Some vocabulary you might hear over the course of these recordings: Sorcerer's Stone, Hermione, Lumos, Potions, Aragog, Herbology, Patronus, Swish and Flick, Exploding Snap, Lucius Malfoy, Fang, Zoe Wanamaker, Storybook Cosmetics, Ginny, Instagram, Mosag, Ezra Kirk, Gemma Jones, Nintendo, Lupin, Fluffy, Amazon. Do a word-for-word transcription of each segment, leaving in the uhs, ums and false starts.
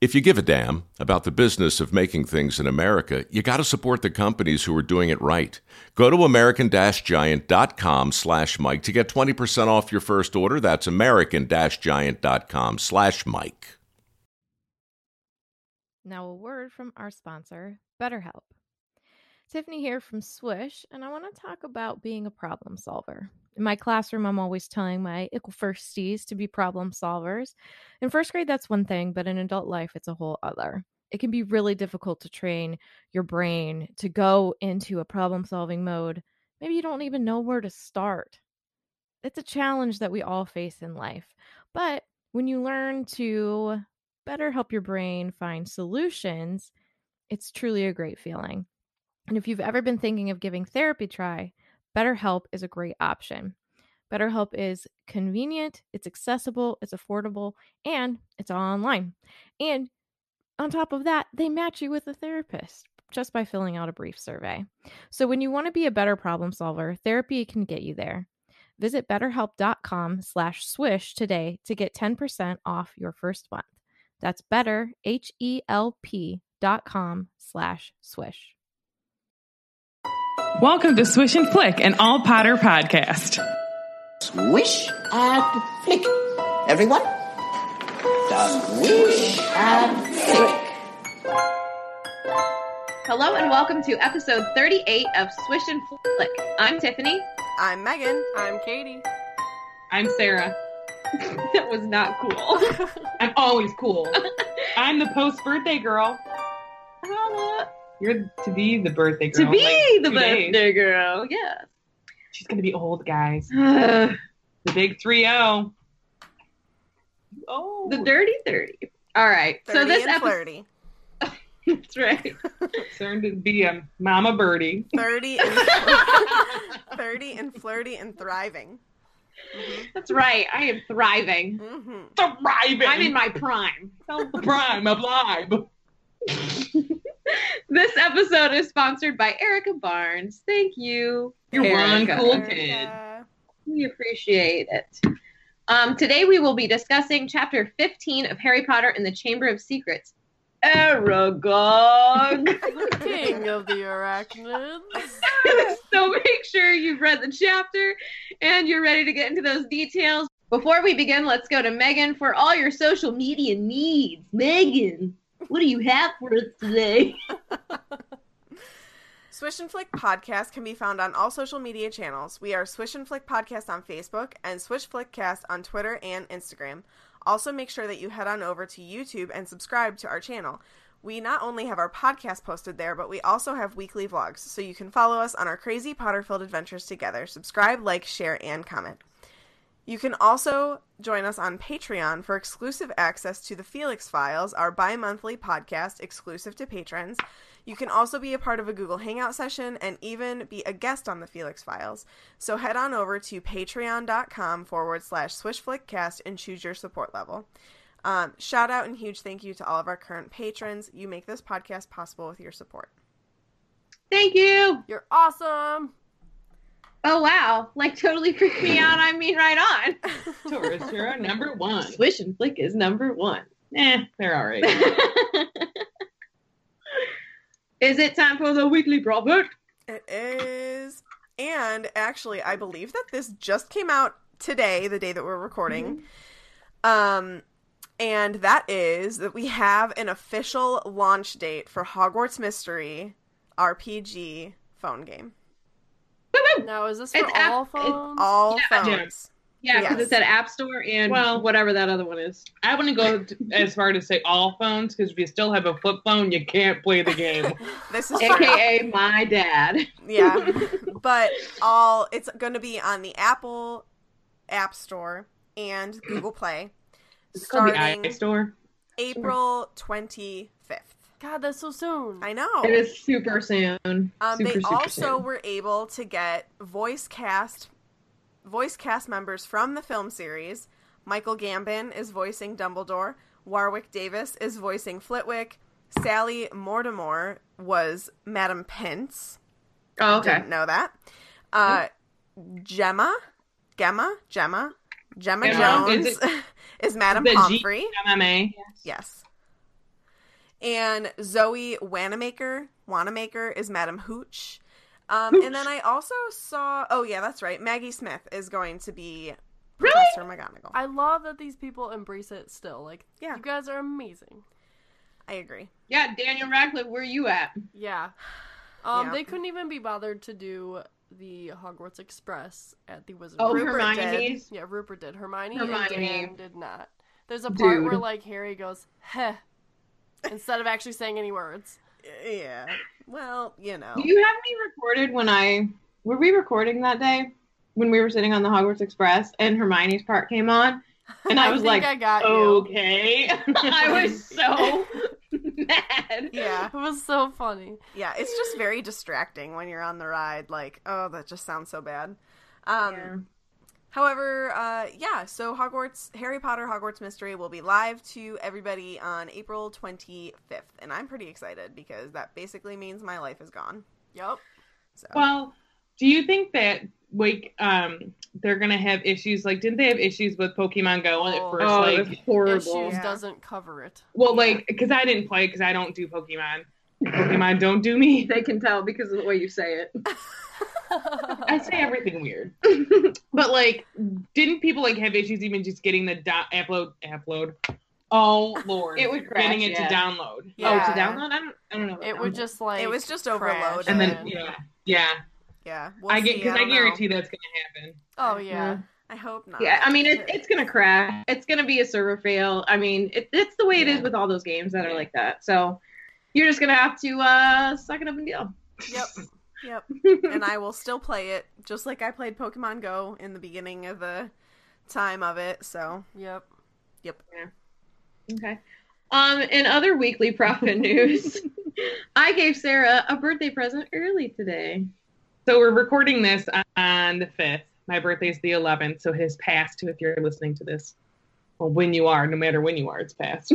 if you give a damn about the business of making things in America, you got to support the companies who are doing it right. Go to American Giant dot com slash Mike to get twenty percent off your first order. That's American Giant dot com slash Mike. Now a word from our sponsor, BetterHelp. Tiffany here from Swish, and I want to talk about being a problem solver. In my classroom, I'm always telling my ickle firsties to be problem solvers. In first grade, that's one thing, but in adult life, it's a whole other. It can be really difficult to train your brain to go into a problem-solving mode. Maybe you don't even know where to start. It's a challenge that we all face in life. But when you learn to better help your brain find solutions, it's truly a great feeling. And if you've ever been thinking of giving therapy a try, BetterHelp is a great option. BetterHelp is convenient, it's accessible, it's affordable, and it's all online. And on top of that, they match you with a therapist just by filling out a brief survey. So when you want to be a better problem solver, therapy can get you there. Visit BetterHelp dot com slash swish today to get ten percent off your first month. That's better, H E L P dot com slash swish. Welcome to Swish and Flick, an all Potter podcast. Swish and flick. Everyone? Swish and flick. Hello and welcome to episode thirty-eight of Swish and Flick. I'm Tiffany. I'm Megan. I'm Katie. I'm Sarah. That was not cool. I'm always cool. I'm the post-birthday girl. Holla. You're to be the birthday girl. To be like, the birthday days. girl, yes. She's going to be old, guys. Uh, the big three oh. Oh. The dirty thirty. All right. So this and epi- flirty. That's right. Turned to be a mama birdie. thirty and thirty and flirty and thriving. Mm-hmm. That's right. I am thriving. Mm-hmm. Thriving. I'm in my prime. The prime of life. This episode is sponsored by Erica Barnes. Thank you. You're one cool kid. We appreciate it. Um, today we will be discussing Chapter fifteen of Harry Potter and the Chamber of Secrets. Aragog. The king of the arachnids. So make sure you've read the chapter and you're ready to get into those details. Before we begin, let's go to Megan for all your social media needs. Megan. What do you have for us today? Swish and Flick Podcast can be found on all social media channels. We are Swish and Flick Podcast on Facebook and Swish Flickcast on Twitter and Instagram. Also, make sure that you head on over to YouTube and subscribe to our channel. We not only have our podcast posted there, but we also have weekly vlogs, so you can follow us on our crazy Potter-filled adventures together. Subscribe, like, share, and comment. You can also join us on Patreon for exclusive access to the Felix Files, our bi-monthly podcast exclusive to patrons. You can also be a part of a Google Hangout session and even be a guest on the Felix Files. So head on over to patreon dot com forward slash swishflickcast and choose your support level. Um, shout out and huge thank you to all of our current patrons. You make this podcast possible with your support. Thank you. You're awesome. Oh, wow. Like, totally freaked me out. I mean, right on. Taurus, you're number one. Swish and Flick is number one. Eh, they're all right. Is it time for the weekly prophet? It is. And, actually, I believe that this just came out today, the day that we're recording. Mm-hmm. Um, and that is that we have an official launch date for Hogwarts Mystery R P G phone game. Now, is this for it's all app- phones? All yeah, phones. Yeah, because yes. It said App Store and well, whatever that other one is. I wouldn't go as far to say all phones, because if you still have a flip phone, you can't play the game. This is A K A true. My dad. Yeah, but all it's going to be on the Apple App Store and Google Play. It's called the I Store. April twenty-fifth. God, that's so soon. I know. It is super soon. Um, super, they super also soon. Were able to get voice cast voice cast members from the film series. Michael Gambon is voicing Dumbledore. Warwick Davis is voicing Flitwick. Sally Mortimer was Madame Pince. Oh, okay. Didn't know that. Uh, oh. Gemma, Gemma, Gemma, Gemma Gemma Jones is, it, is Madame Pomfrey. G M M A. Yes. Yes. And Zoe Wanamaker, Wanamaker is Madame Hooch. Um, Hooch. And then I also saw, oh yeah, that's right, Maggie Smith is going to be really? Professor McGonagall. I love that these people embrace it still. Like, yeah. You guys are amazing. I agree. Yeah, Daniel Radcliffe, where you at? Yeah. Um, yeah. They couldn't even be bothered to do the Hogwarts Express at the Wizard. Oh, Rupert Hermione's? Did. Yeah, Rupert did. Hermione, Hermione. And Dan did not. There's a part Dude. Where, like, Harry goes, heh. Instead of actually saying any words. Yeah. Well, you know. You have me recorded when I... Were we recording that day? When we were sitting on the Hogwarts Express and Hermione's part came on? And I, I was like, I got okay. I was so mad. Yeah. It was so funny. Yeah, it's just very distracting when you're on the ride. Like, oh, that just sounds so bad. Um, yeah. However, uh, yeah, so Hogwarts, Harry Potter, Hogwarts Mystery will be live to everybody on April twenty-fifth, and I'm pretty excited because that basically means my life is gone. Yep. So. Well, do you think that, like, um, they're going to have issues, like, didn't they have issues with Pokemon Go when oh, it first, oh, like, it was horrible. Issues yeah. doesn't cover it. Well, yeah. like, because I didn't play because I don't do Pokemon. Pokemon don't do me. They can tell because of the way you say it. I say everything weird. But, like, didn't people, like, have issues even just getting the do- upload? Upload? Oh, Lord. It would crash, Getting it yeah. to download. Yeah. Oh, to download? I don't, I don't know. It download. Would just, like, it was just overloaded. And then, yeah. Yeah. Yeah. We'll I get Because I, I guarantee that's going to happen. Oh, yeah. Mm-hmm. I hope not. Yeah, I mean, it, it's going to crash. It's going to be a server fail. I mean, it, it's the way yeah. it is with all those games that yeah. are like that. So, you're just going to have to uh, suck it up and deal. Yep. Yep, and I will still play it, just like I played Pokemon Go in the beginning of the time of it, so. Yep. Yep. Yeah. Okay. Um, in other weekly profit news, I gave Sarah a birthday present early today. So we're recording this on the fifth. My birthday is the eleventh, so it is past if you're listening to this. Well, when you are, no matter when you are, it's past.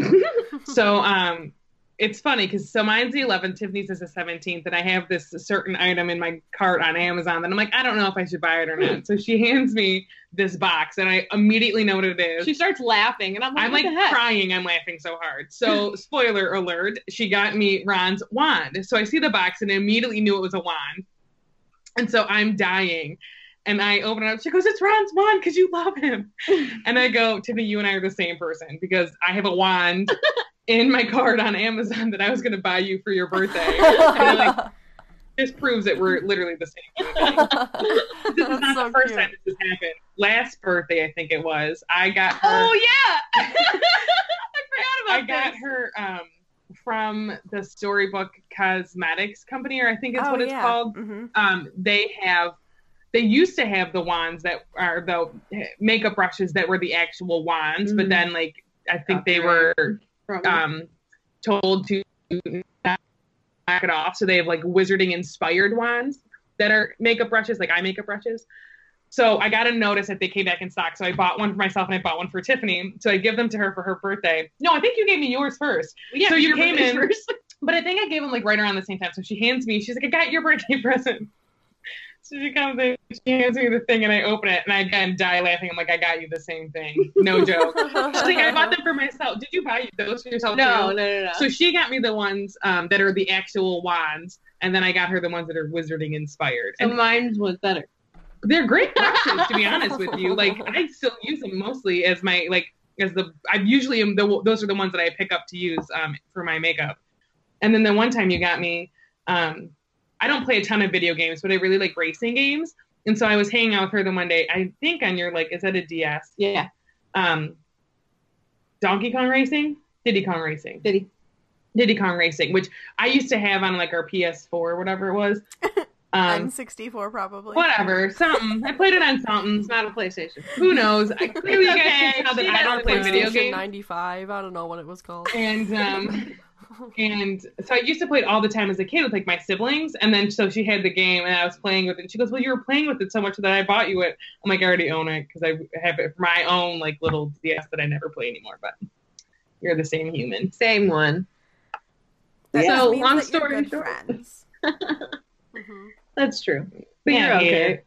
So, um... it's funny because so mine's the eleventh, Tiffany's is the seventeenth, and I have this certain item in my cart on Amazon, and I'm like, I don't know if I should buy it or not. So she hands me this box, and I immediately know what it is. She starts laughing, and I'm like, I'm like crying. I'm laughing so hard. So spoiler alert, she got me Ron's wand. So I see the box, and I immediately knew it was a wand, and so I'm dying. And I open it up. She goes, it's Ron's wand because you love him. And I go, Tiffany, you and I are the same person because I have a wand in my card on Amazon that I was going to buy you for your birthday. And like, this proves that we're literally the same. This is not so the first cute. Time this has happened. Last birthday, I think it was, I got her. Oh, yeah. I forgot about I got this. Her um, from the Storybook Cosmetics Company, or I think it's oh, what it's yeah. called. Mm-hmm. Um, they have They used to have the wands that are the makeup brushes that were the actual wands, mm-hmm. but then, like, I think okay. they were um, told to knock it off. So they have, like, wizarding-inspired wands that are makeup brushes, like eye makeup brushes. So I got a notice that they came back in stock. So I bought one for myself and I bought one for Tiffany. So I give them to her for her birthday. No, I think you gave me yours first. Yeah, so you came in. First. But I think I gave them, like, right around the same time. So she hands me. She's like, I got your birthday present. So she comes in, she hands me the thing, and I open it, and I again die laughing. I'm like, I got you the same thing. No joke. She's like, I bought them for myself. Did you buy those for yourself? No, too? no, no, no. So she got me the ones um, that are the actual wands, and then I got her the ones that are wizarding inspired. So and mine was better. They're great brushes, to be honest with you. Like, I still use them mostly as my, like, as the, I usually, am the, those are the ones that I pick up to use um, for my makeup. And then the one time you got me, um, I don't play a ton of video games, but I really like racing games. And so I was hanging out with her the one day, I think on your, like, is that a D S? Yeah. Um, Donkey Kong Racing? Diddy Kong Racing. Diddy. Diddy Kong Racing, which I used to have on, like, our P S four or whatever it was. Um, N sixty-four, probably. Whatever. Something. I played it on something. It's not a PlayStation. Who knows? I clearly okay. guys can tell that I don't play video games. ninety-five. I don't know what it was called. And, um... And so I used to play it all the time as a kid with, like, my siblings. And then so she had the game and I was playing with it. And she goes, well, you were playing with it so much that I bought you it. I'm like, I already own it because I have it for my own, like, little D S that I never play anymore. But you're the same human. Same one. That so long story short. Friends. mm-hmm. That's true. But yeah, you're okay.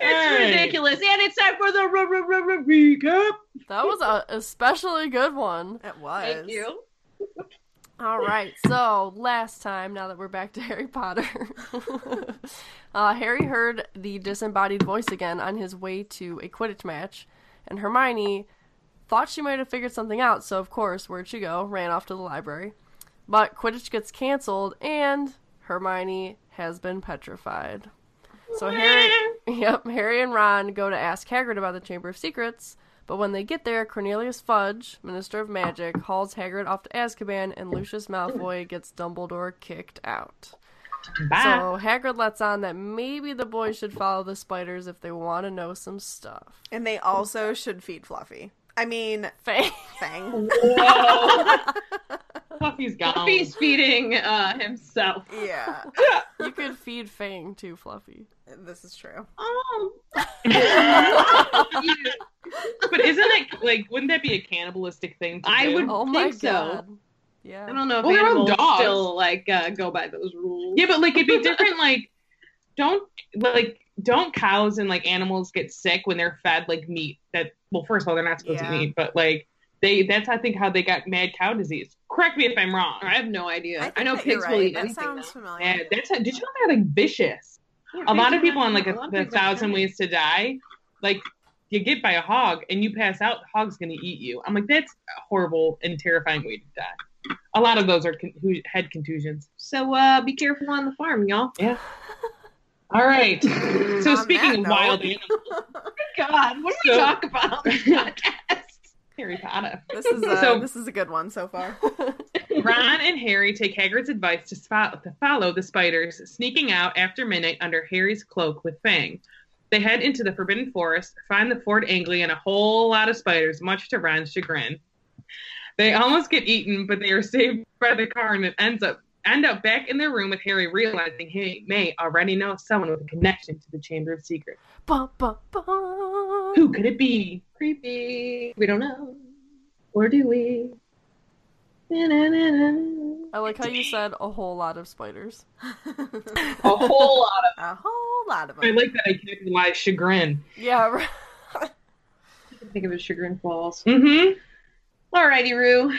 It's ridiculous. And it's time for the recap. That was an especially good one. It was. Thank you. All right. So last time, now that we're back to Harry Potter, uh, Harry heard the disembodied voice again on his way to a Quidditch match. And Hermione thought she might have figured something out. So, of course, where'd she go? Ran off to the library. But Quidditch gets canceled and Hermione has been petrified. So Harry, yep, Harry and Ron go to ask Hagrid about the Chamber of Secrets, but when they get there, Cornelius Fudge, Minister of Magic, hauls Hagrid off to Azkaban, and Lucius Malfoy gets Dumbledore kicked out. Bye. So Hagrid lets on that maybe the boys should follow the spiders if they want to know some stuff. And they also should feed Fluffy. I mean, Fang. Fang. Whoa. Fluffy's gone. Fluffy's feeding uh, himself. Yeah. You could feed Fang too, Fluffy. This is true. Oh. But isn't it, like, wouldn't that be a cannibalistic thing to I do? Would oh think my God. So. Yeah. I don't know if well, animals dogs. Still, like, uh, go by those rules. Yeah, but, like, it'd be different, like, don't, like, don't cows and, like, animals get sick when they're fed, like, meat that, well, first of all, they're not supposed yeah. to eat, but, like, They that's I think how they got mad cow disease. Correct me if I'm wrong. I have no idea. I, I know pigs right. will eat that anything. That sounds though. Familiar. Yeah, that's how, did you know they're like vicious? Yeah, a lot of people on like a, a thousand ways to die, like you get by a hog and you pass out, the hog's gonna eat you. I'm like, that's a horrible and terrifying way to die. A lot of those are con- head contusions. So uh, be careful on the farm, y'all. Yeah. All right. So speaking of note. Wild animals, oh my God, what do so, we talk about? Harry Potter. This is a, so, this is a good one so far. Ron and Harry take Hagrid's advice to, spot, to follow the spiders, sneaking out after midnight under Harry's cloak with Fang. They head into the Forbidden Forest, find the Ford Anglia and a whole lot of spiders, much to Ron's chagrin. They almost get eaten, but they are saved by the car and it ends up end up back in their room with Harry realizing he may already know someone with a connection to the Chamber of Secrets. Ba, ba, ba. Who could it be? Creepy. We don't know. Or do we? Na, na, na, na. I like how you said a whole lot of spiders. a whole lot of A whole lot of them. I like that I capitalized chagrin. Yeah. Right. I can think of it as Chagrin Falls. Mm-hmm. Alrighty, Rue.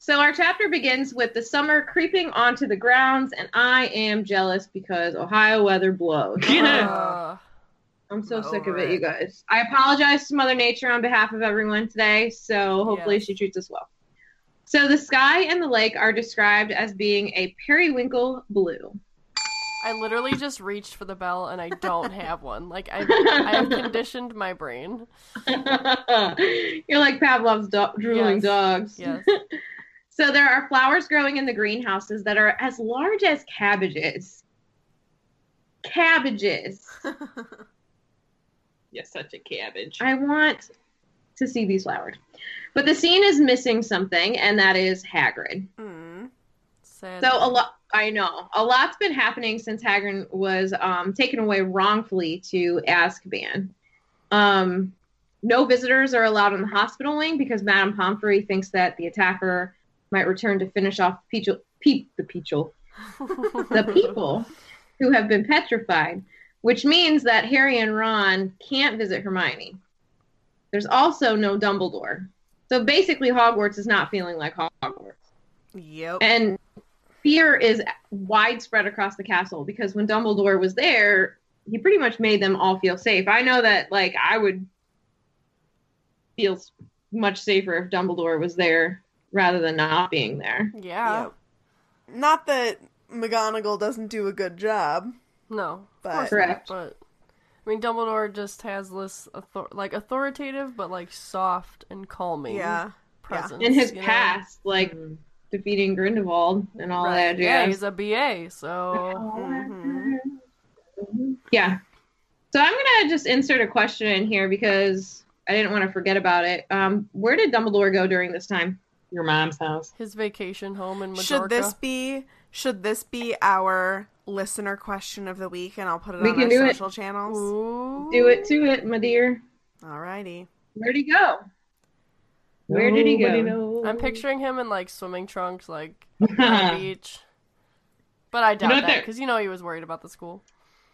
So our chapter begins with the summer creeping onto the grounds, and I am jealous because Ohio weather blows. Yeah. Uh, I'm so sick of it, it, you guys. I apologize to Mother Nature on behalf of everyone today, so hopefully yes. she treats us well. So the sky and the lake are described as being a periwinkle blue. I literally just reached for the bell, and I don't have one. Like, I've, I've conditioned my brain. You're like Pavlov's do- drooling yes. dogs. Yes. So there are flowers growing in the greenhouses that are as large as cabbages. Cabbages. You're such a cabbage. I want to see these flowers. But the scene is missing something, and that is Hagrid. Mm. Sad. So a lot, I know. A lot's been happening since Hagrid was um, taken away wrongfully to Azkaban. Um, no visitors are allowed in the hospital wing because Madame Pomfrey thinks that the attacker might return to finish off peachel, peep, the peachel, the people who have been petrified, which means that Harry and Ron can't visit Hermione. There's also no Dumbledore. So basically Hogwarts is not feeling like Hogwarts. Yep. And fear is widespread across the castle because when Dumbledore was there, he pretty much made them all feel safe. I know that, like, I would feel much safer if Dumbledore was there rather than not being there. Yeah. Yep. Not that McGonagall doesn't do a good job. No. But, correct. But, I mean, Dumbledore just has this, author- like, authoritative, but, like, soft and calming yeah. presence. And yeah. his past, know? like, mm-hmm. defeating Grindelwald and all right. that. Yeah, yeah, he's a B A, so... Mm-hmm. Mm-hmm. Yeah. So I'm going to just insert a question in here because I didn't want to forget about it. Um, where did Dumbledore go during this time? Your mom's house. His vacation home in Mallorca. Should this be... Should this be our listener question of the week, and I'll put it we on our social it. channels? Ooh. Do it to it, my dear. Alrighty. Where'd he go? Where did he go? Knows. I'm picturing him in, like, swimming trunks, like, on the beach. But I doubt you know that, because you know he was worried about the school.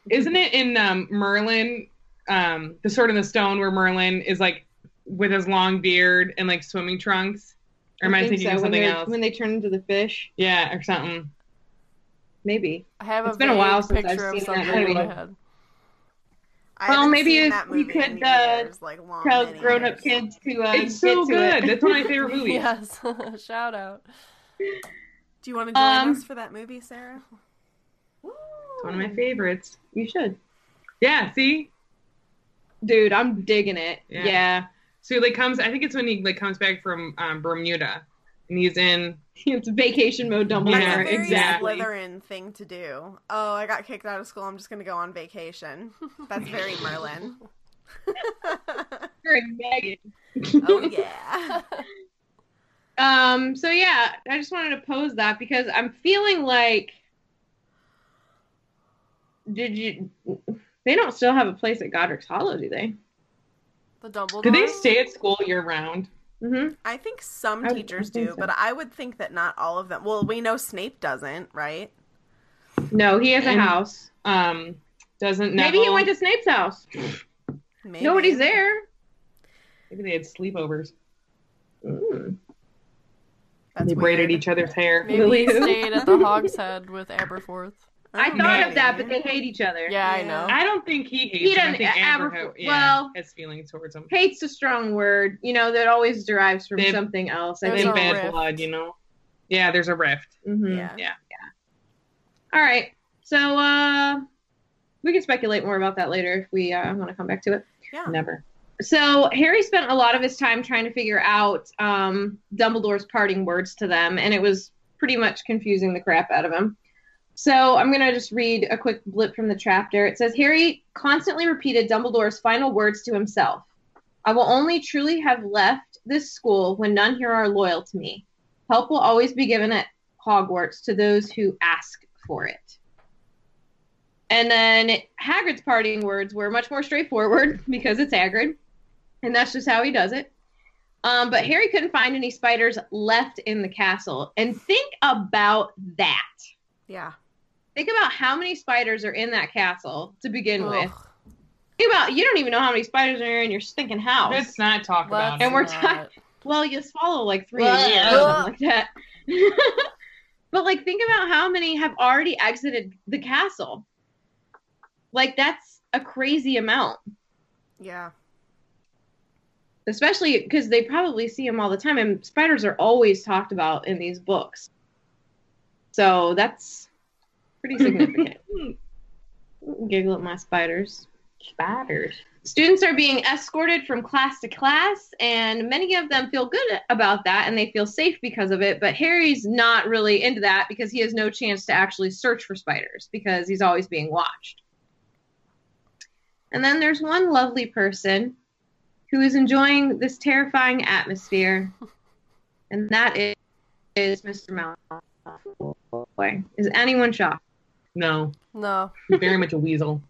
Isn't it in um, Merlin, um, The Sword in the Stone, where Merlin is, like, with his long beard and, like, swimming trunks? Or am I, I think thinking so. of something when else? When they turn into the fish? Yeah, or something. Maybe. I have a it's been a while since I've seen that movie. Head. Well, maybe if we could uh, years, like, tell grown-up kids to uh, it's so get to good. It. That's one of my favorite movies. Yes, shout out. Do you want to join um, us for that movie, Sarah? Ooh. It's one of my favorites. You should. Yeah. See, dude, I'm digging it. Yeah. yeah. So he like comes. I think it's when he like comes back from um, Bermuda. And he's in... It's vacation mode Dumbledore. Yeah, exactly. That's a very Slytherin thing to do. Oh, I got kicked out of school. I'm just going to go on vacation. That's very Merlin. Very Megan. Oh, yeah. um. So, yeah. I just wanted to pose that because I'm feeling like... Did you... They don't still have a place at Godric's Hollow, do they? The Dumbledore? Do they stay at school year-round? Mm-hmm. I think some I would, teachers do, so. But I would think that not all of them. Well, we know Snape doesn't, right? No, he has and, a house. Um, doesn't Neville... Maybe he went to Snape's house. Maybe. Nobody's there. Maybe they had sleepovers. Mm. They braided weird. each other's hair. Maybe he stayed at the Hogshead with Aberforth. I thought Maybe. of that, but they hate each other. Yeah, I know. I don't think he hates. He doesn't. Him. I think Amber Aberforth, yeah, well, has feelings towards him. Hate's a strong word, you know. That always derives from they, something else. I think bad rift. blood, you know. Yeah, there's a rift. Mm-hmm. Yeah. yeah, yeah. All right, so uh, we can speculate more about that later if we uh, want to come back to it. Yeah. Never. So Harry spent a lot of his time trying to figure out um, Dumbledore's parting words to them, and it was pretty much confusing the crap out of him. So I'm going to just read a quick blip from the chapter. It says, Harry constantly repeated Dumbledore's final words to himself. I will only truly have left this school when none here are loyal to me. Help will always be given at Hogwarts to those who ask for it. And then Hagrid's parting words were much more straightforward because it's Hagrid. And that's just how he does it. Um, but Harry couldn't find any spiders left in the castle. And think about that. Yeah. Think about how many spiders are in that castle to begin Ugh. with. Think about, you don't even know how many spiders are in your stinking house. Let's not talk about Let's it. And we're talking, well, you swallow like three a year or something like that. But like, think about how many have already exited the castle. Like, that's a crazy amount. Yeah. Especially because they probably see them all the time, and spiders are always talked about in these books. So that's... pretty significant. Giggle at my spiders. Spiders. Students are being escorted from class to class, and many of them feel good about that, and they feel safe because of it, but Harry's not really into that because he has no chance to actually search for spiders because he's always being watched. And then there's one lovely person who is enjoying this terrifying atmosphere, and that is, is Mister Malfoy. Boy, is anyone shocked? No. No. Very much a weasel.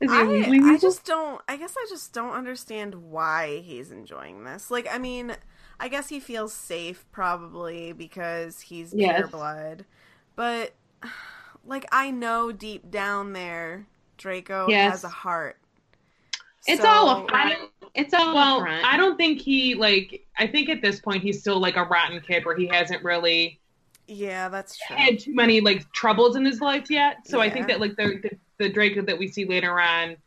Is he I, a weasel? I just don't, I guess I just don't understand why he's enjoying this. Like, I mean, I guess he feels safe probably because he's yes. pure blood. But, like, I know deep down there, Draco yes. has a heart. It's so, all a front. It's all well, a front. I don't think he, like, I think at this point he's still, like, a rotten kid where he hasn't really... Yeah, that's true. Had too many, like, troubles in his life yet. So yeah. I think that, like, the, the the Draco that we see later on,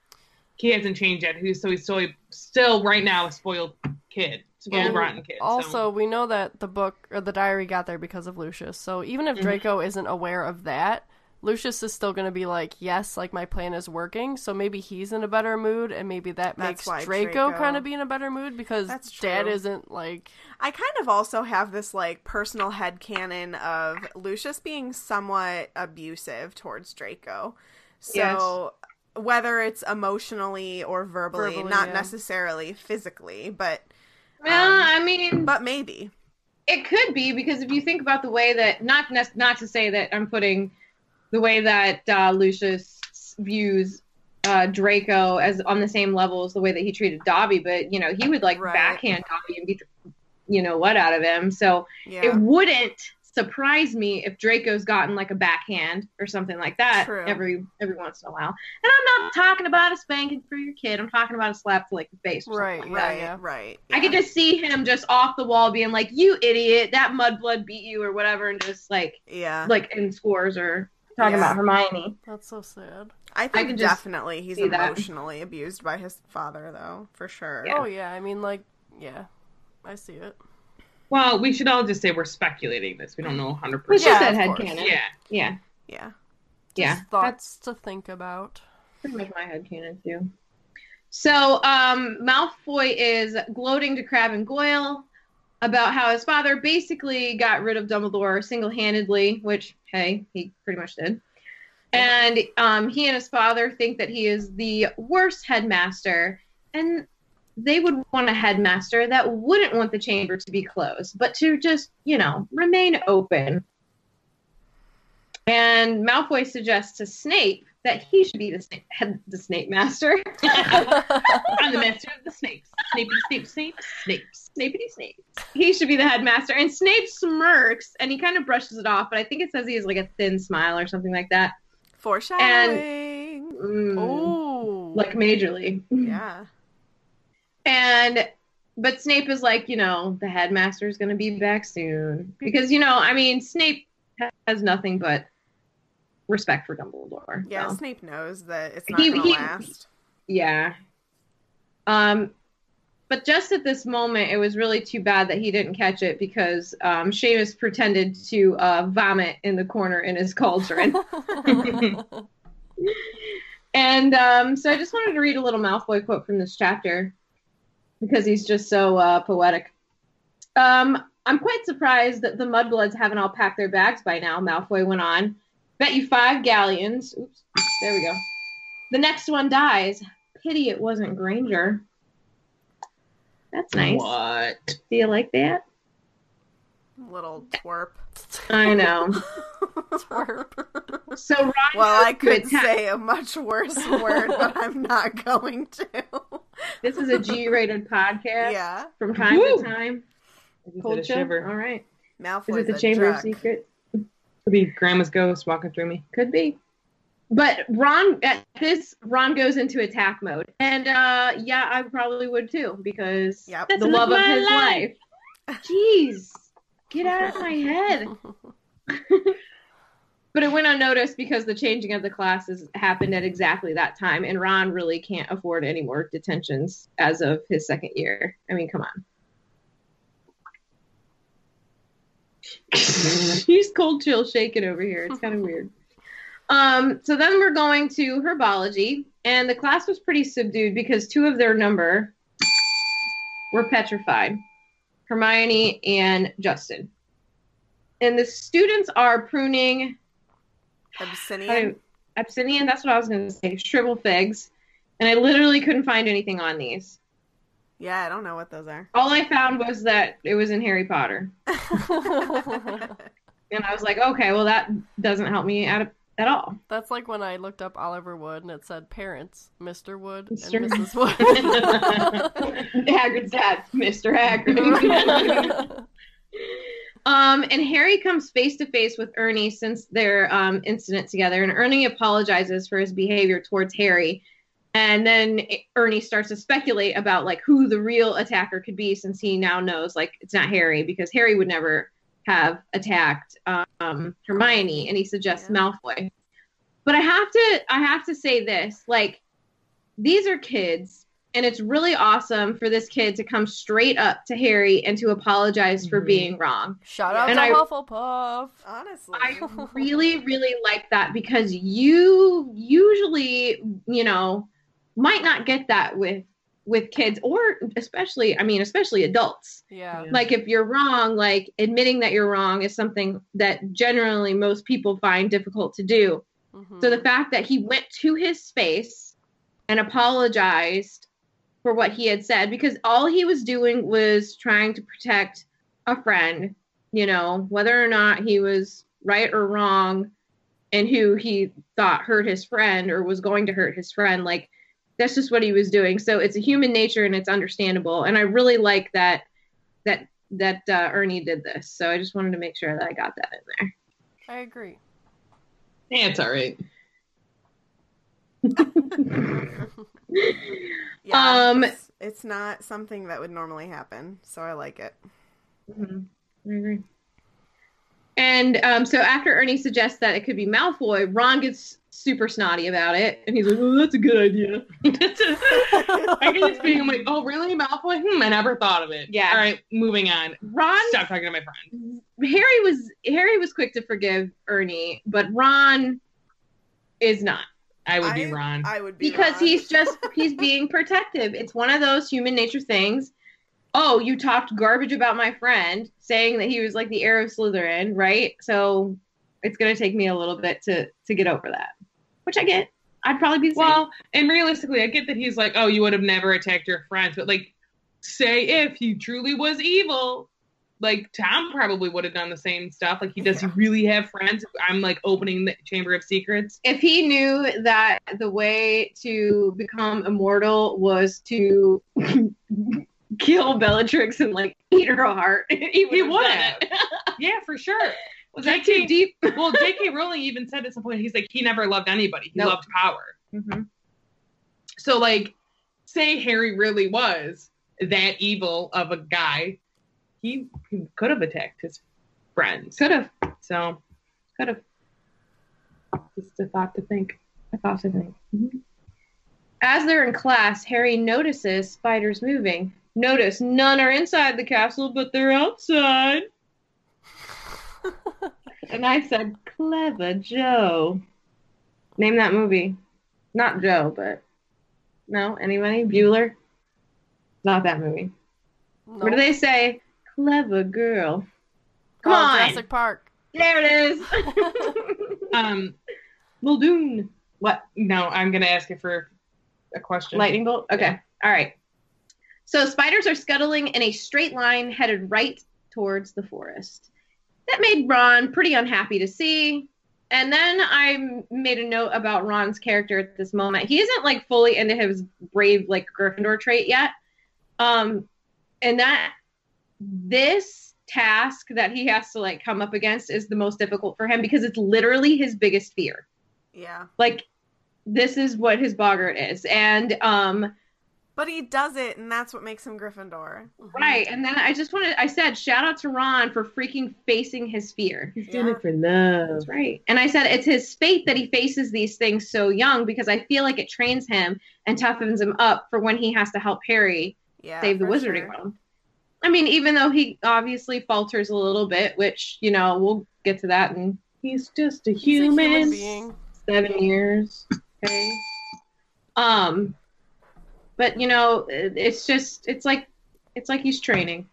he hasn't changed yet. He's, so he's still, still, right now, a spoiled kid. Spoiled rotten kid. Also, so. we know that the book or the diary got there because of Lucius. So even if Draco mm-hmm. isn't aware of that, Lucius is still going to be like, yes, like my plan is working. So maybe he's in a better mood, and maybe that makes Draco, Draco kind of be in a better mood because Dad isn't like... I kind of also have this like personal headcanon of Lucius being somewhat abusive towards Draco. So yes. whether it's emotionally or verbally, verbally not yeah. necessarily physically, but... Well, um, I mean... But maybe. It could be, because if you think about the way that... Not ne- not to say that I'm putting... the way that uh, Lucius views uh, Draco as on the same level as the way that he treated Dobby, but, you know, he would, like, right. backhand Dobby and beat the, you know, what out of him. So yeah. it wouldn't surprise me if Draco's gotten, like, a backhand or something like that True. every every once in a while. And I'm not talking about a spanking for your kid. I'm talking about a slap to, like, the face or right, something like right, that. Yeah, right, yeah. I could just see him just off the wall being like, you idiot, that mudblood beat you or whatever, and just, like, yeah. like, in scores or... Talking yeah. about Hermione. That's so sad. I think I definitely he's emotionally that. abused by his father, though, for sure. Yeah. Oh, yeah. I mean, like, yeah. I see it. Well, we should all just say we're speculating this. We don't know one hundred percent. We just said headcanon. Yeah. Yeah. Yeah. Yeah. Just thoughts That's to think about. Pretty much my headcanon, too. So, um, Malfoy is gloating to Crabbe and Goyle about how his father basically got rid of Dumbledore single-handedly, which, hey, he pretty much did. And um, he and his father think that he is the worst headmaster, and they would want a headmaster that wouldn't want the chamber to be closed, but to just, you know, remain open. And Malfoy suggests to Snape that he should be the Snape, head, the Snape master. I'm the master of the Snapes. Snapey, Snape, Snape, Snape, Snapey, Snape. He should be the headmaster. And Snape smirks, and he kind of brushes it off, but I think it says he has like a thin smile or something like that. Foreshadowing. And, mm, oh. Like majorly. Yeah. And, but Snape is like, you know, the headmaster is going to be back soon. Because, you know, I mean, Snape has nothing but respect for Dumbledore. Yeah, so. Snape knows that it's not he, gonna he, last. Yeah. Um, but just at this moment, it was really too bad that he didn't catch it because um, Seamus pretended to uh, vomit in the corner in his cauldron. And um, so I just wanted to read a little Malfoy quote from this chapter because he's just so uh, poetic. Um, I'm quite surprised that the Mudbloods haven't all packed their bags by now, Malfoy went on. Bet you five galleons. Oops. There we go. The next one dies. Pity it wasn't Granger. That's nice. What? Do you like that? Little twerp. I know. Twerp. So Ron Well, I could say a much worse word, but I'm not going to. This is a G-rated podcast. Yeah. From time Woo! to time. Culture. All right. Malfoy's is it the Chamber of Secrets? Could be Grandma's ghost walking through me. Could be. But Ron, at this, Ron goes into attack mode. And, uh, yeah, I probably would, too, because yep. that's the love of his life. life. Jeez. Get out of my head. But it went unnoticed because the changing of the classes happened at exactly that time, and Ron really can't afford any more detentions as of his second year. I mean, come on. He's cold chill shaking over here. It's kind of weird. Um, so then we're going to herbology, and the class was pretty subdued because two of their number were petrified, Hermione and Justin. And the students are pruning Abyssinian. I, Abyssinian, that's what I was going to say. Shrivel figs. And I literally couldn't find anything on these. Yeah, I don't know what those are. All I found was that it was in Harry Potter. And I was like, okay, well, that doesn't help me at, at all. That's like when I looked up Oliver Wood and it said parents, Mister Wood Mister and Missus Wood. Hagrid's dad, Mister Hagrid. um, and Harry comes face-to-face with Ernie since their um, incident together, and Ernie apologizes for his behavior towards Harry. And then Ernie starts to speculate about, like, who the real attacker could be since he now knows, like, it's not Harry because Harry would never have attacked um, Hermione. And he suggests yeah. Malfoy. But I have to I have to say this. Like, these are kids. And it's really awesome for this kid to come straight up to Harry and to apologize mm-hmm. for being wrong. Shout out and to I, Hufflepuff. Honestly. I really, really like that because you usually, you know, might not get that with with kids or especially, I mean, especially adults. Yeah. yeah. Like if you're wrong, like admitting that you're wrong is something that generally most people find difficult to do. Mm-hmm. So the fact that he went to his space and apologized for what he had said, because all he was doing was trying to protect a friend, you know, whether or not he was right or wrong and who he thought hurt his friend or was going to hurt his friend. Like, that's just what he was doing. So it's a human nature and it's understandable. And I really like that, that, that uh, Ernie did this. So I just wanted to make sure that I got that in there. I agree. Yeah, it's all right. yeah, um, it's, it's not something that would normally happen, so I like it. Mm-hmm. I agree. And um, so after Ernie suggests that it could be Malfoy, Ron gets super snotty about it, and he's like, "Oh, that's a good idea." I get this feeling, I'm like, "Oh, really, Malfoy? Hmm, I never thought of it." Yeah. All right, moving on. Ron, stop talking to my friend. Harry was Harry was quick to forgive Ernie, but Ron is not. I would I, be Ron. I would be because Ron. he's just he's being protective. It's one of those human nature things. Oh, you talked garbage about my friend, saying that he was like the heir of Slytherin, right? So it's gonna take me a little bit to to get over that, which I get. I'd probably be the well, same. And realistically, I get that he's like, oh, you would have never attacked your friends, but like, say if he truly was evil, like Tom probably would have done the same stuff. Like, he does yeah. he really have friends? I'm like opening the Chamber of Secrets. If he knew that the way to become immortal was to kill Bellatrix and like eat her heart, he would. He would. yeah, for sure. Was that too deep? Well, J K Rowling even said at some point, he's like, he never loved anybody. He nope. loved power. Mm-hmm. So like, say Harry really was that evil of a guy. He, he could have attacked his friends. Could have. So, could have. Just a thought to think. A thought to think. Mm-hmm. As they're in class, Harry notices spiders moving. Notice none are inside the castle, but they're outside. And I said, clever Joe. Name that movie. Not Joe, but... No? Anybody? Bueller? Not that movie. Nope. What do they say? Clever girl. Come oh, on. Jurassic Park. There it is. um, Muldoon. What? No, I'm going to ask you for a question. Lightning bolt? Okay. Yeah. All right. So spiders are scuttling in a straight line headed right towards the forest. That made Ron pretty unhappy to see. And then I made a note about Ron's character at this moment. He isn't like fully into his brave, like Gryffindor trait yet. Um, and that... This task that he has to like come up against is the most difficult for him because it's literally his biggest fear. Yeah. Like, this is what his boggart is. And, um, but he does it, and that's what makes him Gryffindor. Right. And then I just wanted, I said, shout out to Ron for freaking facing his fear. He's doing yeah. it for love. That's right. And I said, it's his fate that he faces these things so young because I feel like it trains him and toughens him up for when he has to help Harry yeah, save the wizarding sure. realm. I mean, even though he obviously falters a little bit, which, you know, we'll get to that. And he's just a human, a human being. Seven years. Okay. Um, but, you know, it's just, it's like, it's like he's training.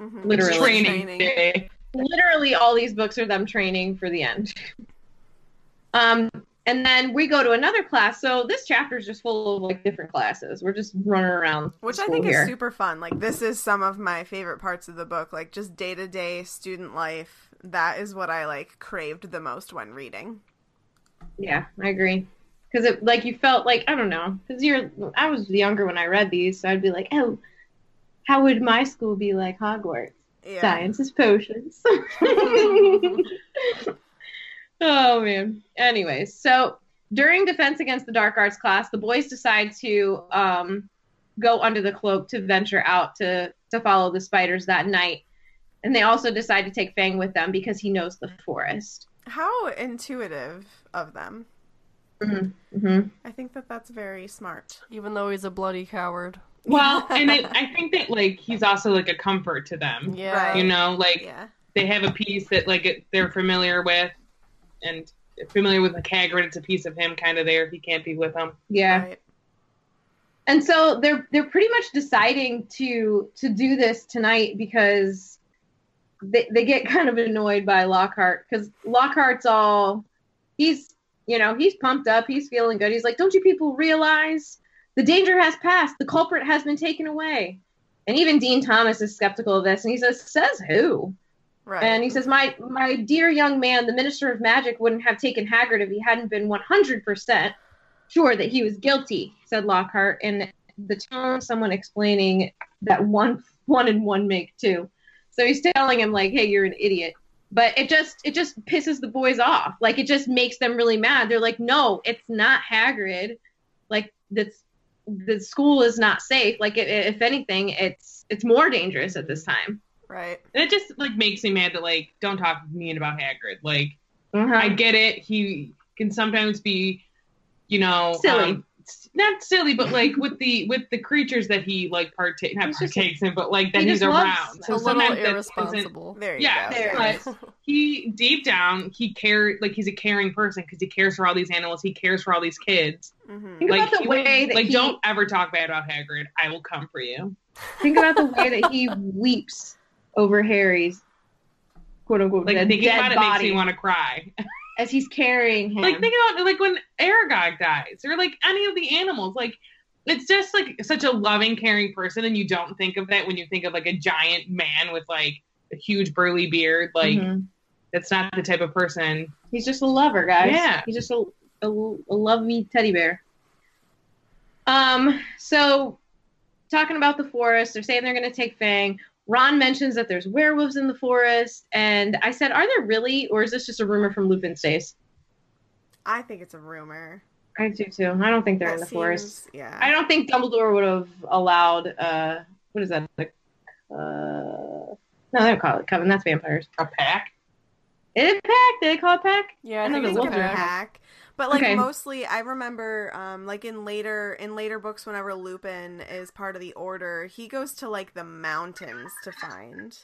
Mm-hmm. Literally. It's training. Training. Literally all these books are them training for the end. Um, and then we go to another class. So this chapter is just full of like different classes. We're just running around. Which I think here. is super fun. Like, this is some of my favorite parts of the book. Like, just day-to-day student life. That is what I like craved the most when reading. Yeah, I agree. Because it like you felt like, I don't know. Because you're, I was younger when I read these. So I'd be like, oh, how would my school be like Hogwarts? Yeah. Science is potions. Oh, man. Anyways, so during Defense Against the Dark Arts class, the boys decide to um, go under the cloak to venture out to, to follow the spiders that night. And they also decide to take Fang with them because he knows the forest. How intuitive of them. Mm-hmm. Mm-hmm. I think that that's very smart, even though he's a bloody coward. Well, and I, I think that, like, he's also, like, a comfort to them. Yeah. You know, like, yeah. they have a piece that, like, they're familiar with, and familiar with, like, Hagrid. It's a piece of him kind of there if he can't be with them. Yeah. Right. And so they're they're pretty much deciding to to do this tonight because they they get kind of annoyed by Lockhart, because Lockhart's all, he's, you know, he's pumped up. He's feeling good. He's like, don't you people realize the danger has passed. The culprit has been taken away. And even Dean Thomas is skeptical of this. And he says, says who? Right. And he says, my my dear young man, the Minister of Magic wouldn't have taken Hagrid if he hadn't been one hundred percent sure that he was guilty, said Lockhart. And the tone of someone explaining that one one and one make two. So he's telling him, like, hey, you're an idiot. But it just it just pisses the boys off. Like, it just makes them really mad. They're like, no, it's not Hagrid. Like, that's the school is not safe. Like, it, it, if anything, it's it's more dangerous at this time. Right. And it just, like, makes me mad that, like, don't talk mean about Hagrid. Like, uh-huh. I get it. He can sometimes be, you know, silly. Um, not silly, but, like, with the with the creatures that he, like, partake, not he's partakes just, in, but, like, that he he's around. So a sometimes little irresponsible. There you yeah, go. There but he, deep down, he cares, like, he's a caring person because he cares for all these animals. He cares for all these kids. Mm-hmm. Think like, about the he, way that like he, don't ever talk bad about Hagrid. I will come for you. Think about the way that he weeps over Harry's quote unquote like dead, thinking dead about it body. Makes me want to cry as he's carrying him. Like, think about like when Aragog dies or like any of the animals. Like, it's just like such a loving, caring person, and you don't think of that when you think of like a giant man with like a huge burly beard. Like, mm-hmm. that's not the type of person. He's just a lover, guys. Yeah, he's just a a, a lovely teddy bear. Um. So, talking about the forest, they're saying they're going to take Fang. Ron mentions that there's werewolves in the forest, and I said, are there really, or is this just a rumor from Lupin's days? I think it's a rumor. I do, too. I don't think they're that in the seems, forest. Yeah. I don't think Dumbledore would have allowed, uh, what is that? Like, uh, no, they don't call it coven. That's vampires. A pack? Is it a pack? Did they call it pack? Yeah, I, I think it's a pack. But, like, okay. mostly, I remember, um, like, in later in later books, whenever Lupin is part of the Order, he goes to, like, the mountains to find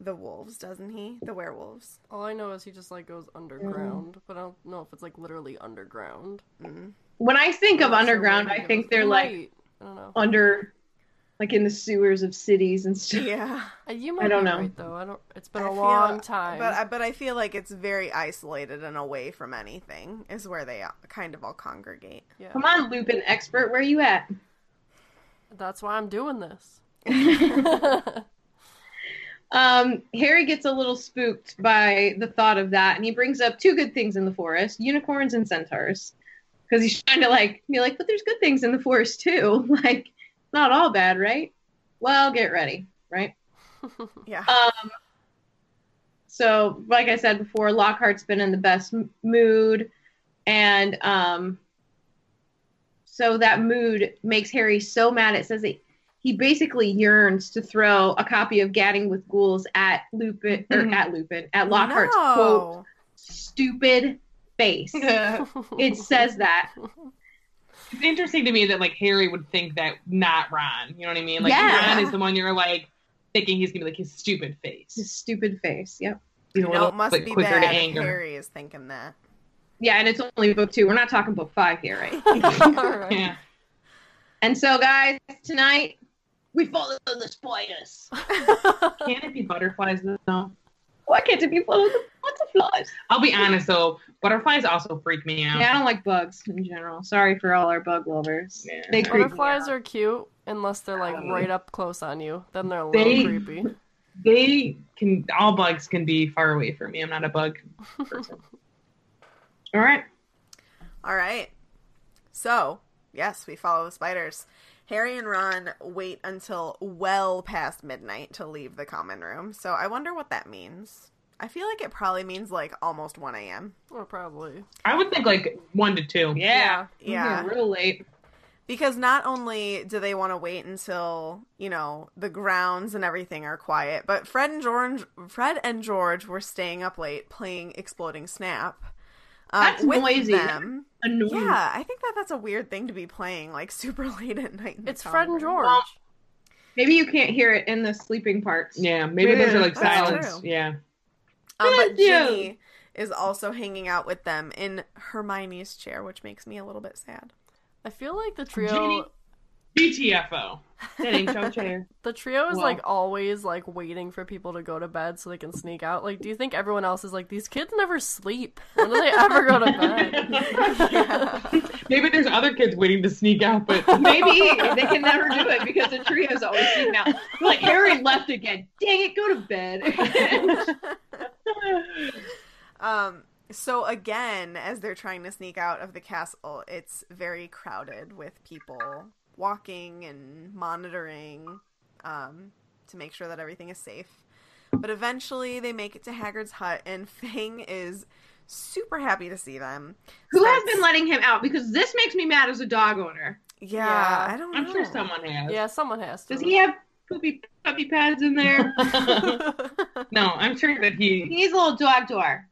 the wolves, doesn't he? The werewolves. All I know is he just, like, goes underground, mm. but I don't know if it's, like, literally underground. Mm. When I think I'm of underground, sure I think they're, right. like, I don't know. under, like, in the sewers of cities and stuff. Yeah. You might I don't be know. Right, though. I don't, it's been I a feel, long time. But, but I feel like it's very isolated and away from anything is where they kind of all congregate. Yeah. Come on, Lupin expert. Where you at? That's why I'm doing this. um, Harry gets a little spooked by the thought of that, and he brings up two good things in the forest, unicorns and centaurs. Because he's trying to, like, be like, but there's good things in the forest, too. Like, not all bad, right? Well, get ready, right? yeah. Um, so, like I said before, Lockhart's been in the best m- mood, and um, so that mood makes Harry so mad. It says that he basically yearns to throw a copy of Gadding with Ghouls at Lupin, mm-hmm. or at Lupin, at Lockhart's no. quote, stupid face. It says that. It's interesting to me that, like, Harry would think that, not Ron. You know what I mean? Like, yeah. Ron is the one you're, like, thinking he's going to be, like, his stupid face. His stupid face, yep. You know, no, it must be bad if anger. Harry is thinking that. Yeah, and it's only book two. We're not talking book five here, right? right. Yeah. And so, guys, tonight, we follow the spiders. Can't it be butterflies, though? Why can't it be butterflies? I'll be honest, though. Butterflies also freak me out. Yeah, I don't like bugs in general. Sorry for all our bug lovers. Yeah. They creep butterflies me out. Are cute unless they're, like, right up close on you. Then they're a little they, creepy. They can... All bugs can be far away from me. I'm not a bug person. All right. All right. So, yes, we follow the spiders. Harry and Ron wait until well past midnight to leave the common room. So I wonder what that means. I feel like it probably means, like, almost one a.m. Or probably. I would think, like, one to two. Yeah. Yeah. yeah. Real late. Because not only do they want to wait until, you know, the grounds and everything are quiet, but Fred and George, Fred and George were staying up late playing Exploding Snap. Um, that's with noisy. Them. That's annoying. Yeah, I think that that's a weird thing to be playing, like, super late at night. It's Fred and George. Well, maybe you can't hear it in the sleeping parts. Yeah, maybe yeah. those are, like, silence. Yeah. Um, but Ginny is also hanging out with them in Hermione's chair, which makes me a little bit sad. I feel like the trio... Ginny, B T F O. That ain't your chair. The trio is, well. like, always, like, waiting for people to go to bed so they can sneak out. Like, do you think everyone else is like, these kids never sleep. When do they ever go to bed? Yeah. Maybe there's other kids waiting to sneak out, but... Maybe they can never do it because the trio is always sneaking out. Like, Harry left again. Dang it, go to bed. Um, so again, as they're trying to sneak out of the castle, it's very crowded with people walking and monitoring, um, to make sure that everything is safe. But eventually they make it to Hagrid's hut, and Fang is super happy to see them. Who Starts... has been letting him out? Because this makes me mad as a dog owner. Yeah, yeah. I don't know. I'm sure someone has. Yeah, someone has to. Does he have... poopy puppy pads in there? No, I'm sure that he... He needs a little dog door.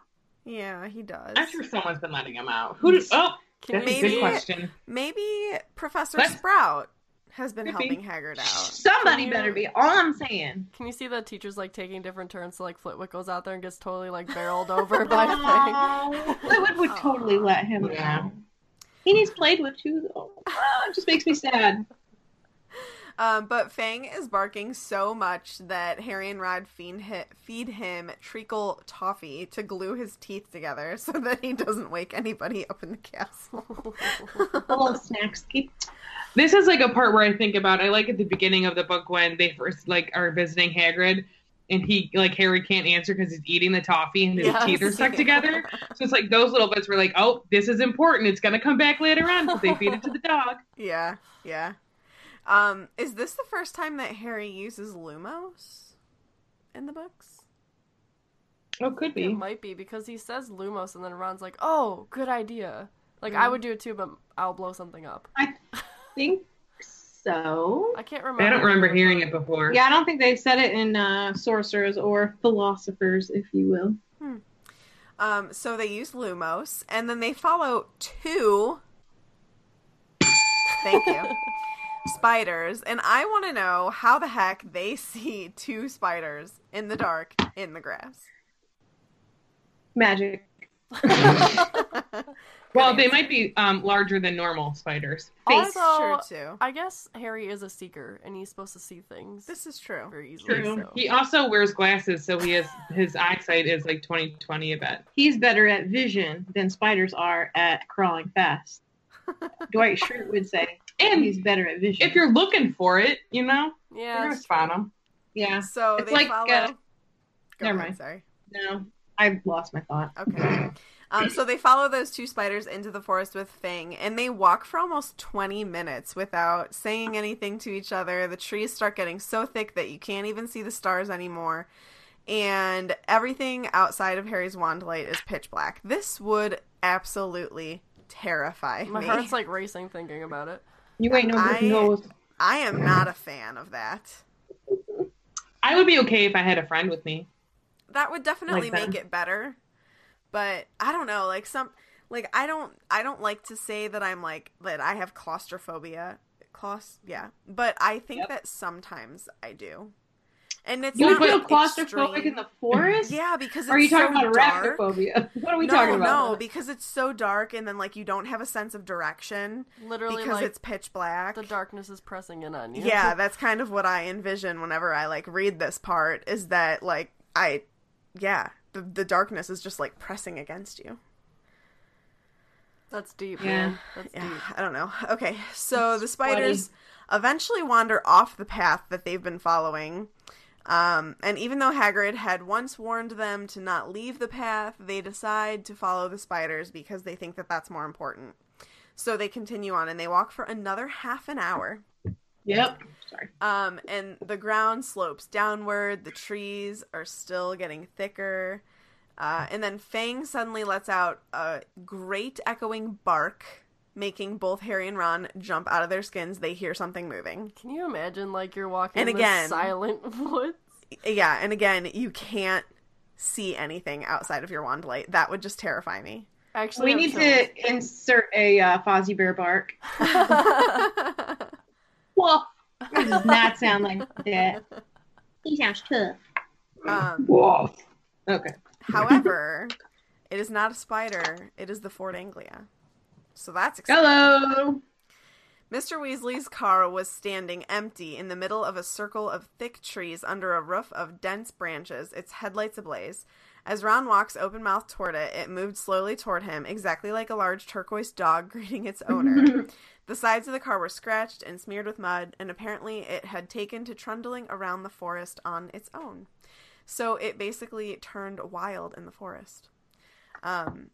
Yeah, he does. I'm sure someone's been letting him out. Who do... Oh, that's maybe, a good question. Maybe Professor Let's... Sprout has been Could helping be. Hagrid out. Somebody you... better be. All I'm saying. Can you see the teachers, like, taking different turns? So, like, Flitwick goes out there and gets totally, like, barreled over by Fang. Flitwick would Aww. totally let him yeah. out. He needs played with, too, though. Oh, it just makes me sad. Um, but Fang is barking so much that Harry and Rod feed him, feed him treacle toffee to glue his teeth together so that he doesn't wake anybody up in the castle. A little snack skip. This is like a part where I think about, I like at the beginning of the book when they first like are visiting Hagrid and he, like Harry can't answer because he's eating the toffee and his yes. teeth are stuck together. So it's like those little bits were like, oh, this is important. It's going to come back later on because they feed it to the dog. Yeah, yeah. Um, is this the first time that Harry uses Lumos in the books? Oh, could be. It might be, because he says Lumos, and then Ron's like, oh, good idea. Like, mm. I would do it too, but I'll blow something up. I think so. I can't remember. I don't remember hearing it before. Yeah, I don't think they've said it in uh, Sorcerers or Philosophers, if you will. Hmm. Um, so they use Lumos, and then they follow two... Thank you. Spiders, and I want to know how the heck they see two spiders in the dark in the grass. Magic. Well, they might be um, larger than normal spiders. Face. Also, sure too. I guess Harry is a seeker, and he's supposed to see things. This is true. Very easily. True. So. He also wears glasses, so he has his eyesight is like twenty twenty a bit. He's better at vision than spiders are at crawling fast. Dwight Schrute would say. And he's better at vision. If you're looking for it, you know? Yeah. You're going to spot him. Yeah. So it's they like, follow... Uh, never mind. Sorry. No. I lost my thought. Okay. um, so they follow those two spiders into the forest with Fang, and they walk for almost twenty minutes without saying anything to each other. The trees start getting so thick that you can't even see the stars anymore. And everything outside of Harry's wand light is pitch black. This would absolutely terrify my me. My heart's, like, racing thinking about it. You ain't no I, knows. I am not a fan of that. I would be okay if I had a friend with me. That would definitely like make it better. But I don't know, like some like I don't I don't like to say that I'm like that I have claustrophobia. Claust yeah. But I think yep. that sometimes I do. And it's you not feel like claustrophobic extreme. In the forest? Yeah, because it's Are you so talking about dark. Arachnophobia? What are we no, talking about? No, because it's so dark and then like you don't have a sense of direction. Literally because like, it's pitch black. The darkness is pressing in on you. Yeah, that's kind of what I envision whenever I like read this part is that like I yeah, the the darkness is just like pressing against you. That's deep, yeah. man. That's yeah, deep. I don't know. Okay. So that's the spiders funny. Eventually wander off the path that they've been following. Um, and even though Hagrid had once warned them to not leave the path, they decide to follow the spiders because they think that that's more important. So they continue on and they walk for another half an hour. Yep. Sorry. Um, and the ground slopes downward. The trees are still getting thicker. Uh, and then Fang suddenly lets out a great echoing bark, making both Harry and Ron jump out of their skins. They hear something moving. Can you imagine, like, you're walking and in again, the silent woods? Yeah, and again, you can't see anything outside of your wand light. That would just terrify me. Actually, we need to so insert a uh, Fozzie Bear bark. Woof. It does not sound like that. He sounds tough. Um, Woof. Okay. However, it is not a spider. It is the Ford Anglia. So that's exciting. Hello. Mister Weasley's car was standing empty in the middle of a circle of thick trees under a roof of dense branches, its headlights ablaze. As Ron walks open-mouthed toward it, it moved slowly toward him, exactly like a large turquoise dog greeting its owner. The sides of the car were scratched and smeared with mud, and apparently it had taken to trundling around the forest on its own. So it basically turned wild in the forest. Um,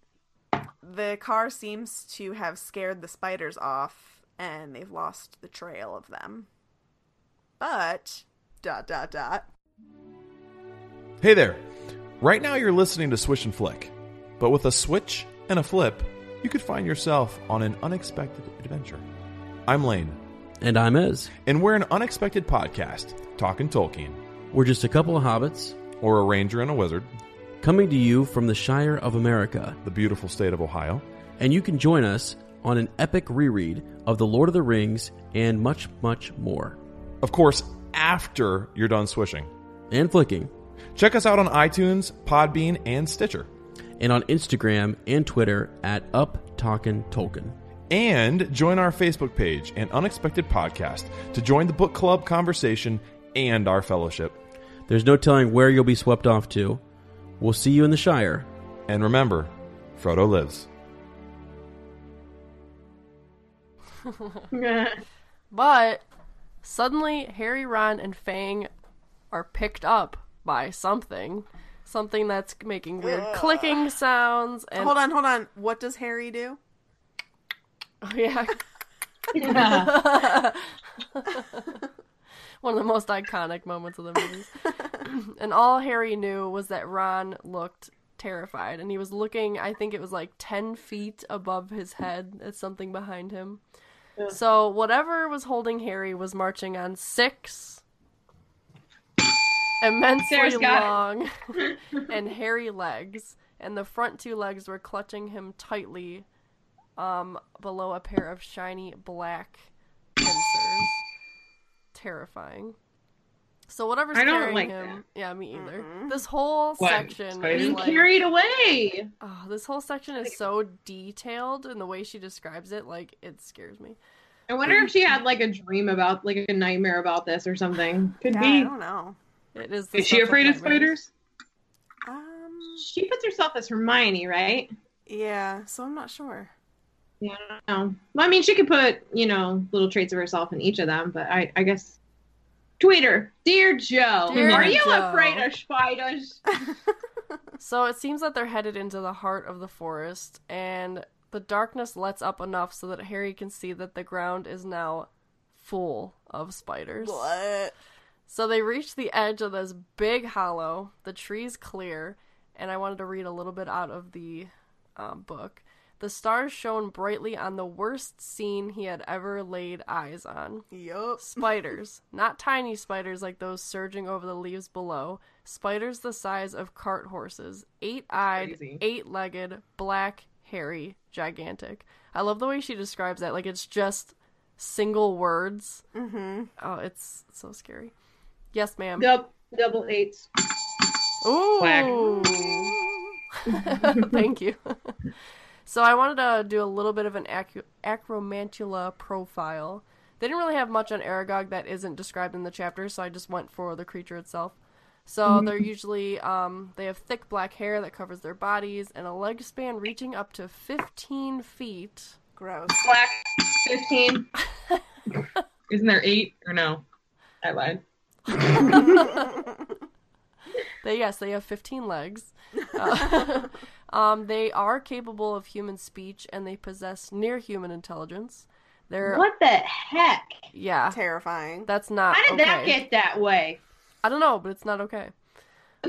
the car seems to have scared the spiders off, and they've lost the trail of them. But, dot, dot, dot. Hey there. Right now you're listening to Swish and Flick, but with a switch and a flip, you could find yourself on an unexpected adventure. I'm Lane. And I'm Ez. And we're an unexpected podcast, Talkin' Tolkien. We're just a couple of hobbits. Or a ranger and a wizard. Coming to you from the Shire of America. The beautiful state of Ohio. And you can join us on an epic reread of The Lord of the Rings and much, much more. Of course, after you're done swishing. And flicking. Check us out on iTunes, Podbean, and Stitcher. And on Instagram and Twitter at UpTalkinTolkien. And join our Facebook page, An Unexpected Podcast, to join the book club conversation and our fellowship. There's no telling where you'll be swept off to. We'll see you in the Shire. And remember, Frodo lives. But suddenly Harry, Ron, and Fang are picked up by something. Something that's making weird Ugh. clicking sounds. And hold on, hold on. What does Harry do? Oh, yeah. yeah. One of the most iconic moments of the movies. And all Harry knew was that Ron looked terrified. And he was looking, I think it was like ten feet above his head at something behind him. Yeah. So whatever was holding Harry was marching on six... immensely long and hairy legs, and the front two legs were clutching him tightly um, below a pair of shiny black pincers. Terrifying. So whatever's I don't carrying like him, that. yeah, me either. Mm-hmm. This whole what? section being like, carried away. Oh, this whole section is so detailed in the way she describes it. Like it scares me. I wonder if she had like a dream about, like a nightmare about this or something. Could yeah, be. I don't know. It is is she afraid of spiders? Um, she puts herself as Hermione, right? Yeah, so I'm not sure. Yeah, I don't know. Well, I mean, she could put, you know, little traits of herself in each of them, but I, I guess... Twitter, Dear Joe, Dear are Joe. you afraid of spiders? So it seems that they're headed into the heart of the forest, and the darkness lets up enough so that Harry can see that the ground is now full of spiders. What? So they reach the edge of this big hollow, the trees clear, and I wanted to read a little bit out of the uh, book. The stars shone brightly on the worst scene he had ever laid eyes on. Yup. Spiders. Not tiny spiders like those surging over the leaves below. Spiders the size of cart horses. Eight-eyed, Crazy. eight-legged, black, hairy, gigantic. I love the way she describes that. Like, it's just single words. Mm-hmm. Oh, it's so scary. Yes, ma'am. Double, double eights. Ooh. Thank you. So I wanted to do a little bit of an ac- Acromantula profile. They didn't really have much on Aragog that isn't described in the chapter, so I just went for the creature itself. So mm-hmm. they're usually, um, they have thick black hair that covers their bodies and a leg span reaching up to fifteen feet. Gross. Black fifteen. Isn't there eight or no? I lied. they yes they have fifteen legs uh, um they are capable of human speech, and they possess near human intelligence. They're what the heck yeah terrifying. That's not how did okay. that get that way? I don't know, but it's not okay.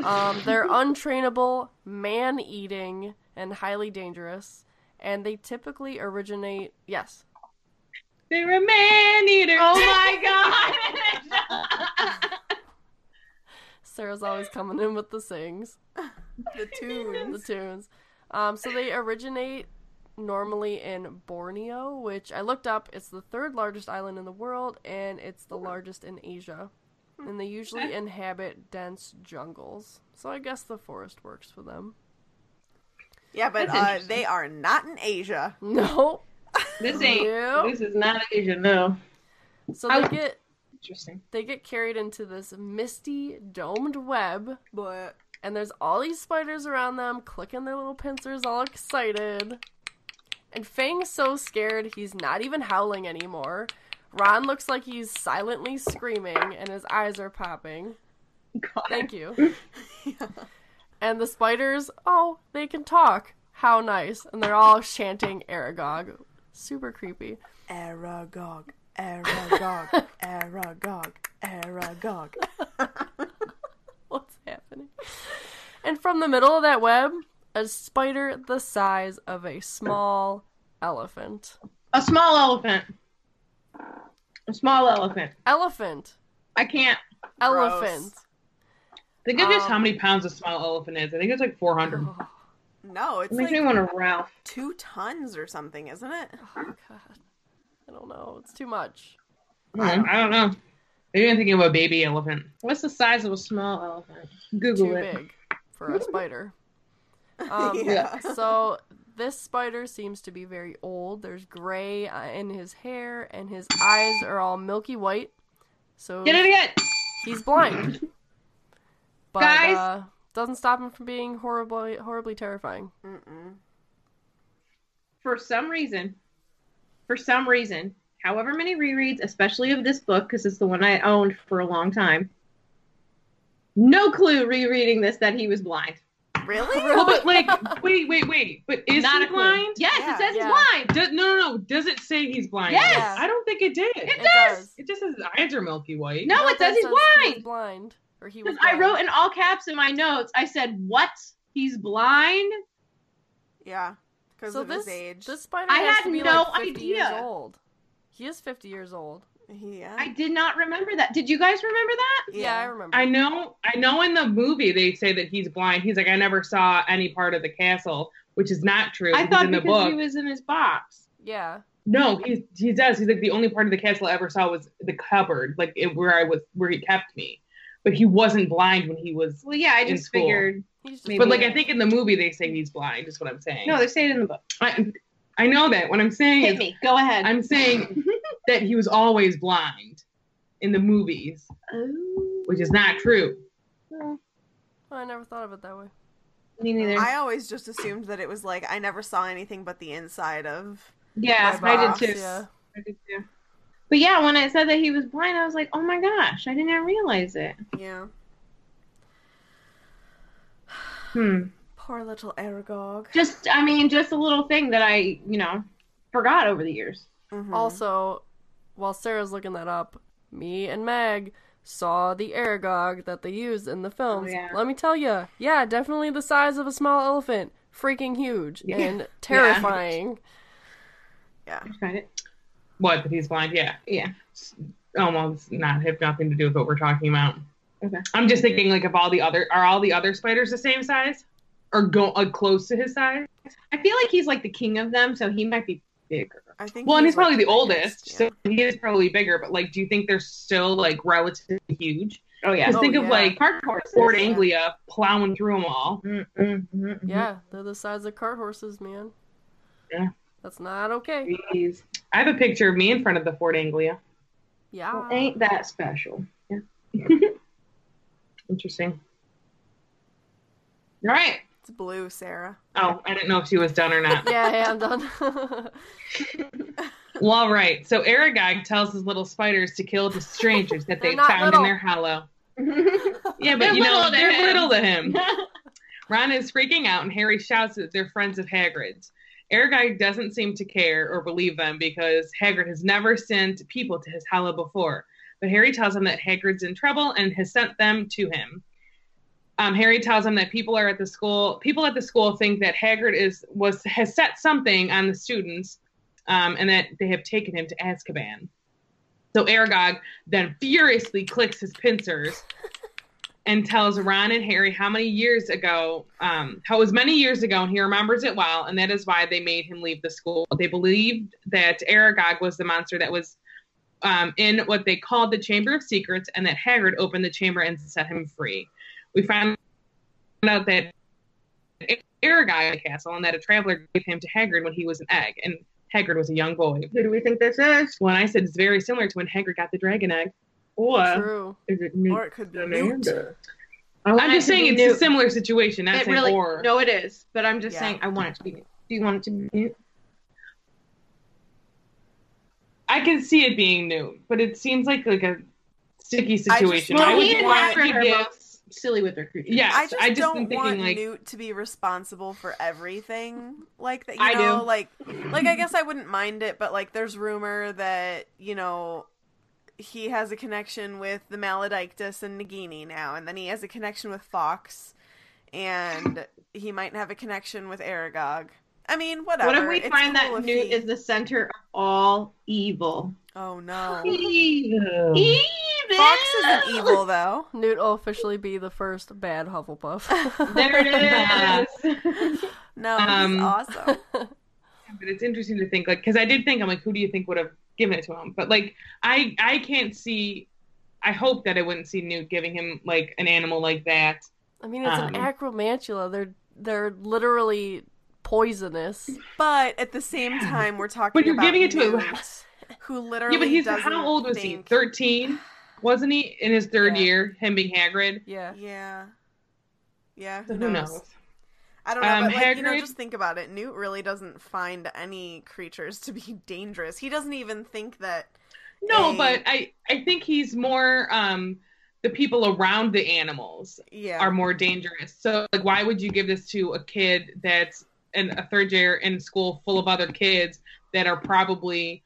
Um they're untrainable, man-eating, and highly dangerous, and they typically originate yes they're a man-eater. Oh my god. Sarah's always coming in with the sings. The tunes. The tunes. Um, so they originate normally in Borneo, which I looked up. It's the third largest island in the world, and it's the largest in Asia. And they usually inhabit dense jungles. So I guess the forest works for them. Yeah, but uh, they are not in Asia. No. This ain't. Nope. This is not Asia, no. So they get interesting. They get carried into this misty domed web, but and there's all these spiders around them, clicking their little pincers, all excited. And Fang's so scared he's not even howling anymore. Ron looks like he's silently screaming, and his eyes are popping. God. Thank you. Yeah. And the spiders, oh, they can talk. How nice. And they're all chanting Aragog. Super creepy. Aragog, Aragog, Aragog, Aragog. What's happening? And from the middle of that web, a spider the size of a small elephant. A small elephant. A small elephant. Elephant. I can't. Elephant. I think I guess um, how many pounds a small elephant is. I think it's like four hundred. Oh. No, it's it makes like me want to Ralph. Two tons or something, isn't it? Oh, God. I don't know. It's too much. I don't, I don't know. Maybe I'm thinking of a baby elephant. What's the size of a small elephant? Google too it. Too big for a spider. Um, yeah. So this spider seems to be very old. There's gray in his hair, and his eyes are all milky white. So get it again. He's blind. But guys. Uh, doesn't stop him from being horribly, horribly terrifying. Mm-mm. For some reason, for some reason, however many rereads, especially of this book, because it's the one I owned for a long time. No clue rereading this that he was blind. Really? Well, but like, wait, wait, wait. But is Not he blind? Yes, yeah, it says yeah. he's blind. Does, no, no, no. Does it say he's blind? Yes. yes. I don't think it did. It, it does. does. It just says his eyes are milky white. No, no it, it says he's says blind. He's blind. Or he was I wrote in all caps in my notes, I said, what? He's blind? Yeah, because so of this, his age. This spider I has had to be no like fifty idea. Years old. He is fifty years old. Yeah. I did not remember that. Did you guys remember that? Yeah, yeah, I remember. I know I know in the movie they say that he's blind. He's like, I never saw any part of the castle, which is not true. I thought in because the book. He was in his box. Yeah. No, he he does. He's like, the only part of the castle I ever saw was the cupboard, like it, where I was where he kept me. But he wasn't blind when he was. Well, yeah, I just school. Figured. He's just but like, I think in the movie they say he's blind. Is what I'm saying. No, they say it in the book. I, I know that. What I'm saying. Hit is, me. Go ahead. I'm saying that he was always blind in the movies, oh. which is not true. Well, I never thought of it that way. Me neither. I always just assumed that it was like I never saw anything but the inside of. Yeah, my box. I did too. Yeah. I did too. But yeah, when I said that he was blind, I was like, oh my gosh, I didn't realize it. Yeah. Hmm. Poor little Aragog. Just, I mean, just a little thing that I, you know, forgot over the years. Mm-hmm. Also, while Sarah's looking that up, me and Meg saw the Aragog that they used in the films. Oh, yeah. Let me tell you, yeah, definitely the size of a small elephant. Freaking huge yeah. and terrifying. Yeah. yeah. I tried it. What, that he's blind? Yeah. Yeah. Almost not have nothing to do with what we're talking about. Okay. I'm just thinking, like, if all the other, are all the other spiders the same size? Or go uh, close to his size? I feel like he's, like, the king of them, so he might be bigger. I think well, he's and he's like probably the, the oldest, yeah. so he is probably bigger, but, like, do you think they're still, like, relatively huge? Oh, yeah. Just oh, think yeah. of, like, cart horses. Ford Anglia yeah. plowing through them all. Mm-hmm. Yeah, they're the size of cart horses, man. Yeah. That's not okay. Jeez. I have a picture of me in front of the Ford Anglia. Yeah. Well, ain't that special. Yeah. Interesting. All right. It's blue, Sarah. Oh, I didn't know if she was done or not. yeah, yeah, I'm done. Well, all right. So Aragog tells his little spiders to kill the strangers that they found little. in their hollow. yeah, but they're you know, they're him. little to him. Ron is freaking out, and Harry shouts that they're friends of Hagrid's. Aragog doesn't seem to care or believe them because Hagrid has never sent people to his hollow before. But Harry tells him that Hagrid's in trouble and has sent them to him. Um, Harry tells him that people are at the school. People at the school think that Hagrid is was has set something on the students, um, and that they have taken him to Azkaban. So Aragog then furiously clicks his pincers. and tells Ron and Harry how many years ago, um, how it was many years ago, and he remembers it well, and that is why they made him leave the school. They believed that Aragog was the monster that was um, in what they called the Chamber of Secrets, and that Hagrid opened the chamber and set him free. We found out that Aragog in the castle, and that a traveler gave him to Hagrid when he was an egg, and Hagrid was a young boy. Who do we think this is? Well, I said it's very similar to when Hagrid got the dragon egg. Or True. Is it Newt? Or it could be Newt. I'm and just it saying it's Newt. A similar situation. Not it saying really, or. No, it is. But I'm just yeah. saying I want it to be Newt. Do you want it to be Newt? I can see it being Newt, but it seems like like a sticky situation. I, just, well, I would he want and Hagrid are both silly with their creatures. Yes, I just, I just don't want like, Newt to be responsible for everything like that. You I know, do. Like, like I guess I wouldn't mind it, but like there's rumor that you know. He has a connection with the Maledictus and Nagini now, and then he has a connection with Fox, and he might have a connection with Aragog. I mean, whatever. What if we it's find cool that Newt he... is the center of all evil? Oh, no. Evil! Evil! Fox isn't evil, though. Newt will officially be the first bad Hufflepuff. There it is! No, um, he's awesome. But it's interesting to think, like, because I did think, I'm like, who do you think would have giving it to him, but like I I can't see I hope that I wouldn't see Newt giving him like an animal like that. I mean it's um, an Acromantula. They're they're literally poisonous. But at the same time we're talking but you're about giving it to a who literally yeah, but he's how old was think... he? thirteen? Wasn't he in his third yeah. year, him being Hagrid? Yeah. Yeah. Yeah. So who knows? knows? I don't know, um, but like, Hagrid, you know, just think about it. Newt really doesn't find any creatures to be dangerous. He doesn't even think that... No, a... but I, I think he's more... Um, the people around the animals yeah. are more dangerous. So, like, why would you give this to a kid that's in a third year in school full of other kids that are probably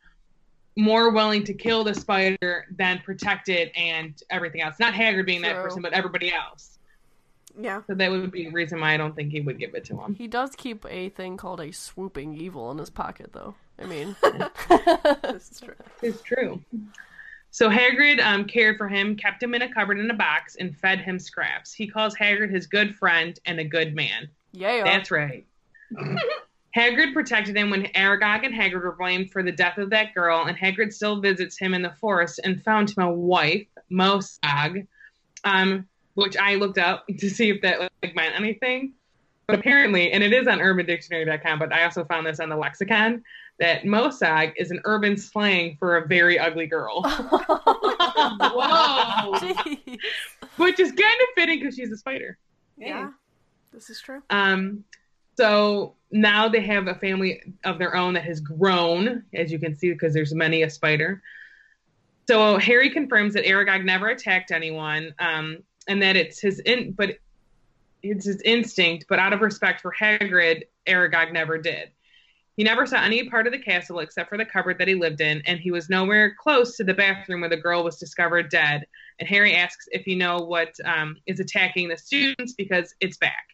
more willing to kill the spider than protect it and everything else? Not Hagrid being True. That person, but everybody else. Yeah. So that would be a reason why I don't think he would give it to him. He does keep a thing called a swooping evil in his pocket, though. I mean. This is true. It's true. So Hagrid um, cared for him, kept him in a cupboard in a box, and fed him scraps. He calls Hagrid his good friend and a good man. Yeah. That's right. Hagrid protected him when Aragog and Hagrid were blamed for the death of that girl, and Hagrid still visits him in the forest and found him a wife, Mosag, um... which I looked up to see if that like meant anything. But apparently, and it is on urban dictionary dot com, but I also found this on the lexicon, that Mosag is an urban slang for a very ugly girl. Whoa! Jeez. Which is kind of fitting because she's a spider. Yeah, yeah, this is true. Um, so now they have a family of their own that has grown, as you can see, because there's many a spider. So Harry confirms that Aragog never attacked anyone, um, and that it's his in, but it's his instinct, but out of respect for Hagrid, Aragog never did. He never saw any part of the castle except for the cupboard that he lived in, and he was nowhere close to the bathroom where the girl was discovered dead. And Harry asks if you know what um, is attacking the students because it's back.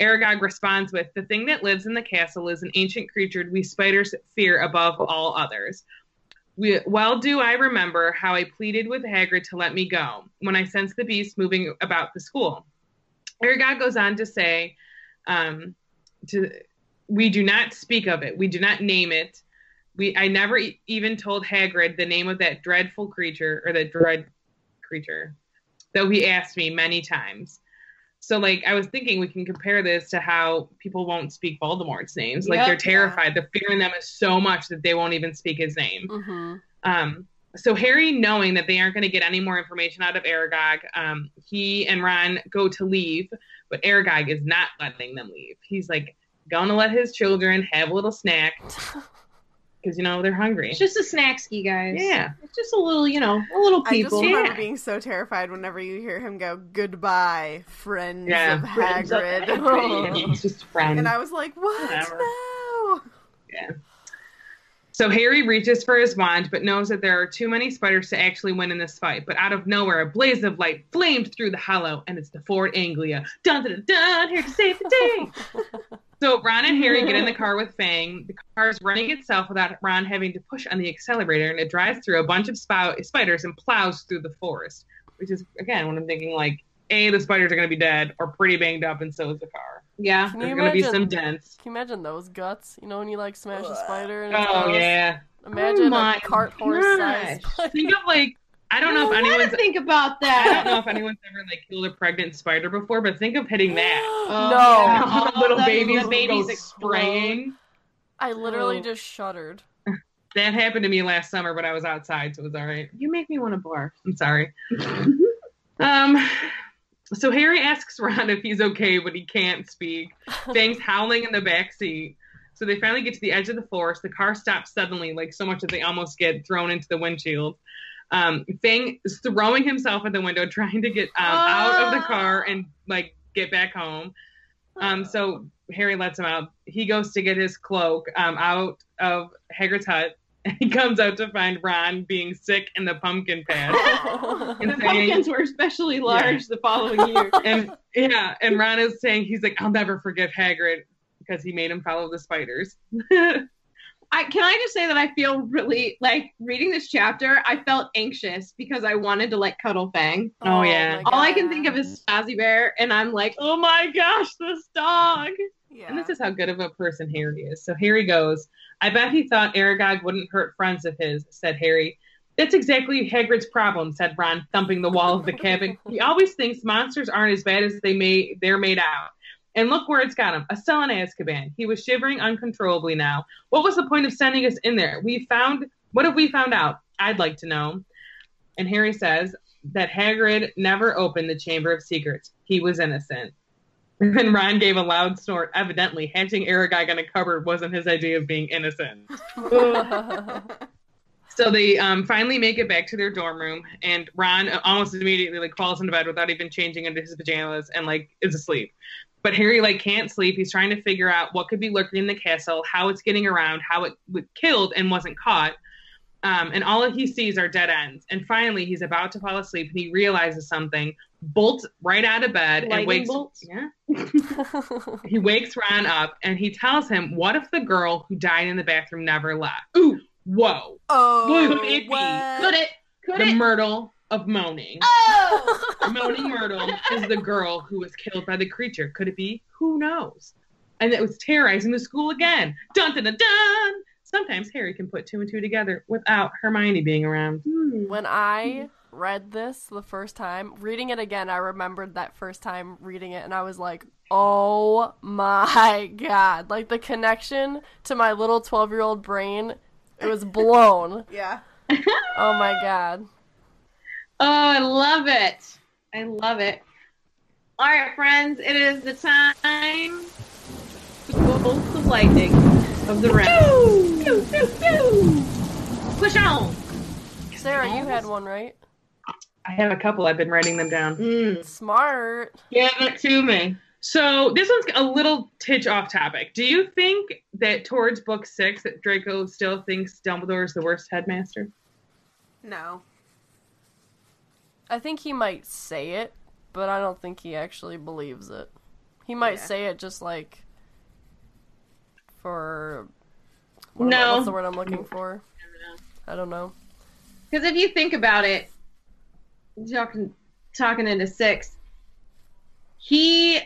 Aragog responds with, "The thing that lives in the castle is an ancient creature we spiders fear above all others. We, well do I remember how I pleaded with Hagrid to let me go when I sensed the beast moving about the school." Aragog goes on to say, um, to, "We do not speak of it. We do not name it. We I never e- even told Hagrid the name of that dreadful creature, or that dread creature, though he asked me many times." So, like, I was thinking we can compare this to how people won't speak Voldemort's names. Like, yep, they're terrified. Yeah. The fear in them is so much that they won't even speak his name. Mm-hmm. Um, so Harry, knowing that they aren't going to get any more information out of Aragog, um, he and Ron go to leave, but Aragog is not letting them leave. He's, like, going to let his children have a little snack because, you know, they're hungry. It's just a snack ski, guys. Yeah. It's just a little, you know, a little people. I just remember yeah. being so terrified whenever you hear him go, "Goodbye, friends yeah. of friends Hagrid." Of- oh. It's just friends. And I was like, what? Whatever. No. Yeah. So Harry reaches for his wand, but knows that there are too many spiders to actually win in this fight. But out of nowhere, a blaze of light flamed through the hollow, and it's the Ford Anglia. Dun dun dun, dun here to save the day. So Ron and Harry get in the car with Fang. The car is running itself without Ron having to push on the accelerator, and it drives through a bunch of spout- spiders and plows through the forest, which is, again, what I'm thinking, like, A, the spiders are going to be dead or pretty banged up, and so is the car. Yeah. There's going to be some dents. Can you imagine those guts? You know, when you, like, smash Ugh. a spider and it's Oh, yeah. Imagine oh a cart horse size. Think of, like, I don't I know if anyone's... to think about that. I don't know if anyone's ever, like, killed a pregnant spider before, but think of hitting that. Oh, no. Oh, little babies, the babies spraying. I literally oh. just shuddered. That happened to me last summer, but I was outside, so it was all right. You make me want to barf. I'm sorry. um... So Harry asks Ron if he's okay, but he can't speak. Fang's howling in the backseat. So they finally get to the edge of the forest. The car stops suddenly, like so much that they almost get thrown into the windshield. Um, Fang is throwing himself at the window, trying to get um, out of the car and like get back home. Um, so Harry lets him out. He goes to get his cloak um, out of Hagrid's hut. He comes out to find Ron being sick in the pumpkin patch. And the saying, pumpkins were especially large yeah. the following year. And yeah, and Ron is saying, he's like, I'll never forgive Hagrid because he made him follow the spiders. I can I just say that I feel really, like, reading this chapter, I felt anxious because I wanted to, like, cuddle Fang. Oh, oh yeah. All I can think of is Fozzie Bear, and I'm like, oh my gosh, this dog. Yeah. And this is how good of a person Harry is. So here he goes. I bet he thought Aragog wouldn't hurt friends of his, said Harry. That's exactly Hagrid's problem, said Ron, thumping the wall of the cabin. He always thinks monsters aren't as bad as they may, they're made out. And look where it's got him, a cell in Azkaban. He was shivering uncontrollably now. What was the point of sending us in there? We found, what have we found out? I'd like to know. And Harry says that Hagrid never opened the Chamber of Secrets. He was innocent. And Ron gave a loud snort. Evidently, hatching Aragog in a cupboard wasn't his idea of being innocent. So they um, finally make it back to their dorm room, and Ron almost immediately like falls into bed without even changing into his pajamas and like is asleep. But Harry like can't sleep. He's trying to figure out what could be lurking in the castle, how it's getting around, how it was killed and wasn't caught. Um, and all he sees are dead ends. And finally, he's about to fall asleep, and he realizes something. Bolts right out of bed Lightning and wakes. Bolts? Yeah. He wakes Ron up, and he tells him, "What if the girl who died in the bathroom never left?" Ooh, whoa! Oh, could it be? What? Could it? Could the it? Myrtle of Moaning. Oh, Moaning Myrtle is the girl who was killed by the creature. Could it be? Who knows? And it was terrorizing the school again. Dun dun dun dun. Sometimes Harry can put two and two together without Hermione being around. When I read this the first time, reading it again, I remembered that first time reading it, and I was like, oh my god. Like, the connection to my little twelve-year-old brain, it was blown. Yeah. Oh my god. Oh, I love it. I love it. All right, friends, it is the time to go bolts of lightning of the round. Pew, pew, pew. Push on. Sarah, you had one, right? I have a couple. I've been writing them down. Mm. Smart. Give it to me. So this one's a little titch off topic. Do you think that towards book six that Draco still thinks Dumbledore is the worst headmaster? No. I think he might say it, but I don't think he actually believes it. He might yeah. say it just like for... What, no. What's the word I'm looking for? I don't know. Because if you think about it, Talking, talking into six. He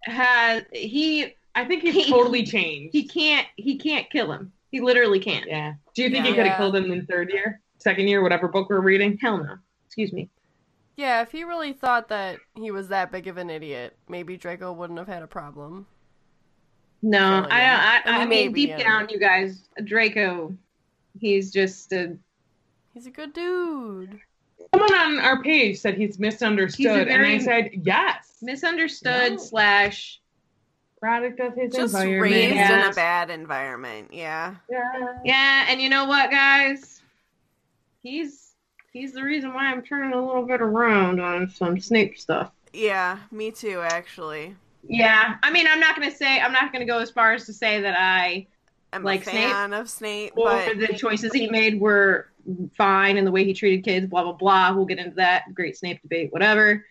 has he. I think he's he, totally changed. He can't. He can't kill him. He literally can't. Yeah. Do you think yeah, he could have yeah. killed him in third year, second year, whatever book we're reading? Hell no. Excuse me. Yeah. If he really thought that he was that big of an idiot, maybe Draco wouldn't have had a problem. No, I. I, I, I mean, maybe, deep yeah. down, you guys, Draco, he's just a. He's a good dude. Someone on our page said he's misunderstood, he's and I said, yes. Misunderstood no. slash product of his Just environment. Just raised yeah. in a bad environment, yeah. yeah. Yeah, and you know what, guys? He's he's the reason why I'm turning a little bit around on some Snape stuff. Yeah, me too, actually. Yeah, I mean, I'm not going to say, I'm not going to go as far as to say that I I'm like a fan Snape, of Snape, but... Or the choices he made were... fine, and the way he treated kids, blah blah blah. We'll get into that great Snape debate, whatever.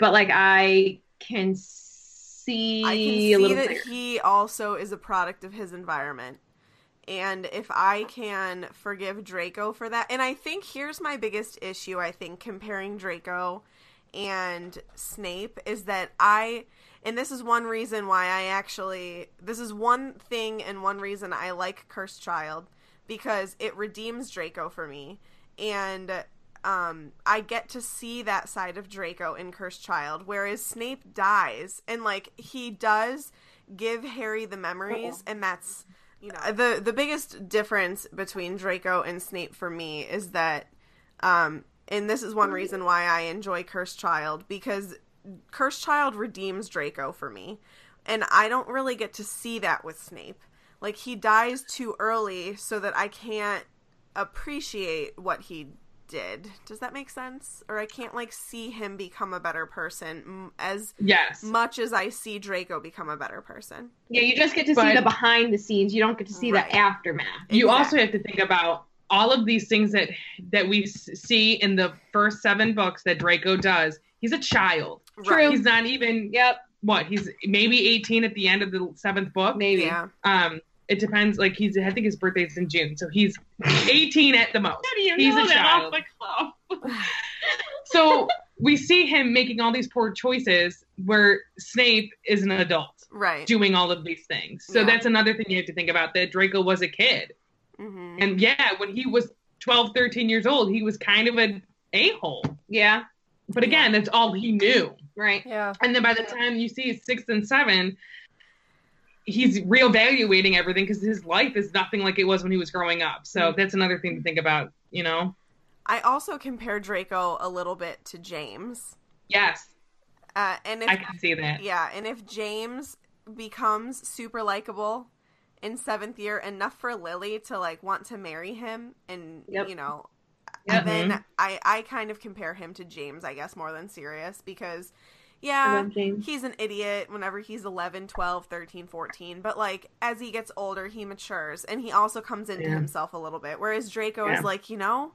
But like, I can see, I can see a little that clearer. He also is a product of his environment, and if I can forgive Draco for that, and I think here's my biggest issue. I think comparing Draco and Snape is that I, and this is one reason why I actually, this is one thing and one reason I like Cursed Child, because it redeems Draco for me, and um, I get to see that side of Draco in Cursed Child, whereas Snape dies, and, like, he does give Harry the memories, and that's, you know, the, the biggest difference between Draco and Snape for me is that, um, and this is one reason why I enjoy Cursed Child, because Cursed Child redeems Draco for me, and I don't really get to see that with Snape. Like, he dies too early so that I can't appreciate what he did. Does that make sense? Or I can't, like, see him become a better person as yes. much as I see Draco become a better person. Yeah, you just get to but, see the behind the scenes. You don't get to see right. the aftermath. You exactly. also have to think about all of these things that that we see in the first seven books that Draco does. He's a child. True. He's not even, yep, what, he's maybe eighteen at the end of the seventh book? Maybe. Yeah. Um, it depends. Like, he's, I think his birthday's in June, so he's eighteen at the most. How do you he's know a that child. Off the club? So we see him making all these poor choices where Snape is an adult. Right. Doing all of these things. So yeah. that's another thing you have to think about, that Draco was a kid. Mm-hmm. And yeah, when he was twelve, thirteen years old, he was kind of an a-hole. Yeah. But again, that's all he knew. Right. Yeah. And then by the time you see six and seven, he's reevaluating everything because his life is nothing like it was when he was growing up. So mm-hmm. that's another thing to think about, you know? I also compare Draco a little bit to James. Yes. Uh, and if, I can see that. Yeah. And if James becomes super likable in seventh year, enough for Lily to, like, want to marry him and, yep. you know... And mm-hmm. then I, I kind of compare him to James, I guess, more than Sirius, because, yeah, he's an idiot whenever he's eleven, twelve, thirteen, fourteen. But, like, as he gets older, he matures, and he also comes into yeah. himself a little bit. Whereas Draco yeah. is like, you know,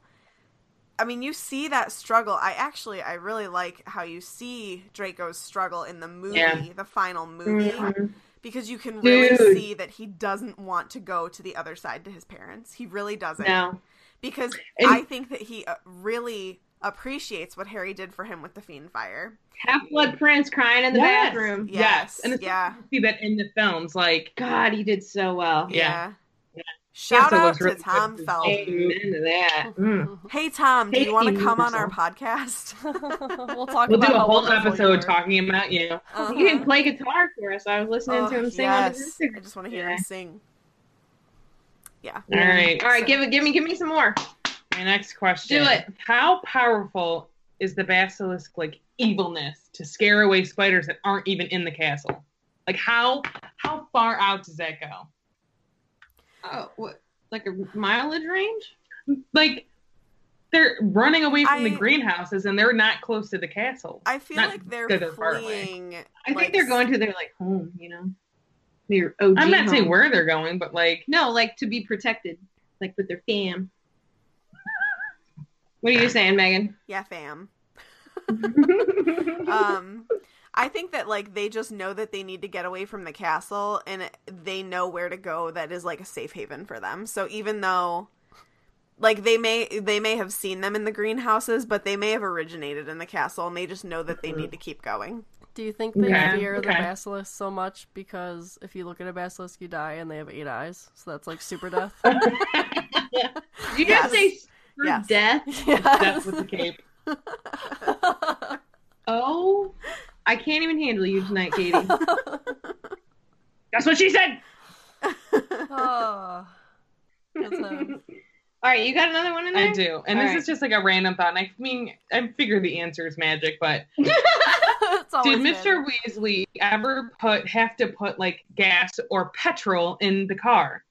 I mean, you see that struggle. I actually, I really like how you see Draco's struggle in the movie, yeah. the final movie, mm-hmm. because you can really Dude. see that he doesn't want to go to the other side to his parents. He really doesn't. No. Because and I think that he really appreciates what Harry did for him with the Fiend Fire. Half-Blood Prince crying in the yes. bathroom. Yes. yes. And it's yeah. nice to see that in the films. Like, God, he did so well. Yeah. yeah. Shout out to really Tom Felton. Amen to that. Mm. Hey, Tom, do you want to come on our podcast? We'll talk we'll about do a whole episode talking about you. Uh-huh. He didn't play guitar for us. I was listening oh, to him sing yes. on his Instagram. I just want to hear yeah. him sing. Yeah. All right. All right. So, give it. Give me. Give me some more. My next question. Do it. How powerful is the basilisk, like, evilness to scare away spiders that aren't even in the castle? Like, how how far out does that go? Oh, what, like a mileage range? Like, they're running away from I, the greenhouses, and they're not close to the castle. I feel not like they're, they're fleeing. Like, I think they're going to their, like, home. You know. Their O G I'm not home. Saying where they're going, but, like... No, like, to be protected. Like, with their fam. What are you saying, Megan? Yeah, fam. um, I think that, like, they just know that they need to get away from the castle, and they know where to go that is, like, a safe haven for them. So even though... Like, they may they may have seen them in the greenhouses, but they may have originated in the castle, and they just know that they need to keep going. Do you think they okay. fear okay. the basilisk so much because if you look at a basilisk, you die, and they have eight eyes? So that's, like, super death? yeah. You yes. just say super yes. death? Yes. Death with the cape. Oh, I can't even handle you tonight, Katie. That's what she said! Oh. That's a... All right, you got another one in there? I do. And All this right. is just like a random thought. And I mean, I figure the answer is magic, but did Mister Magic. Weasley ever put have to put like gas or petrol in the car?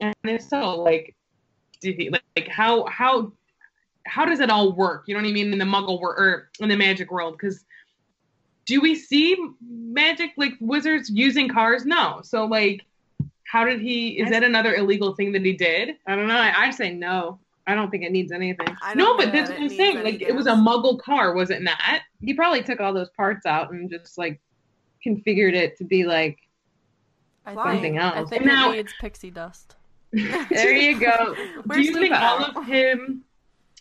And if so, like, did he, like, like how how how does it all work? You know what I mean? In the Muggle world or in the magic world, because do we see magic, like, wizards using cars? No. So, like, how did he... Is that another illegal thing that he did? I don't know. I, I say no. I don't think it needs anything. No, but that's what I'm saying. Like, it was a Muggle car, was it not? He probably took all those parts out and just, like, configured it to be, like, something else. I think now it's pixie dust. There you go. Do you think all of him...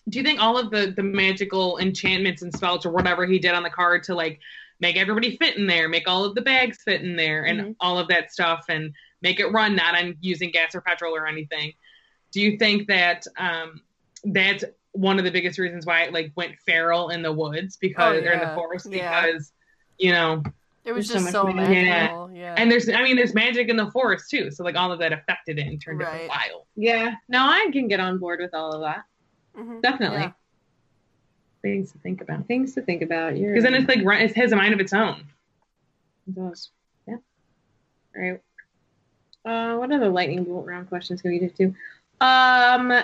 do you think all of the, the magical enchantments and spells or whatever he did on the card to, like, make everybody fit in there, make all of the bags fit in there, and mm-hmm. all of that stuff, and make it run not on using gas or petrol or anything, do you think that um, that's one of the biggest reasons why it, like, went feral in the woods because oh, yeah. or in the forest because, yeah. you know... It was there's just so, so magical. Yeah. yeah. And there's, I mean, there's magic in the forest too. So, like, all of that affected it and turned right. it wild. Yeah. No, I can get on board with all of that. Mm-hmm. Definitely. Yeah. Things to think about. Things to think about. Because then it's like, it has a mind of its own. It does. Yeah. All right. Uh, what other lightning bolt round questions can we do too? Um,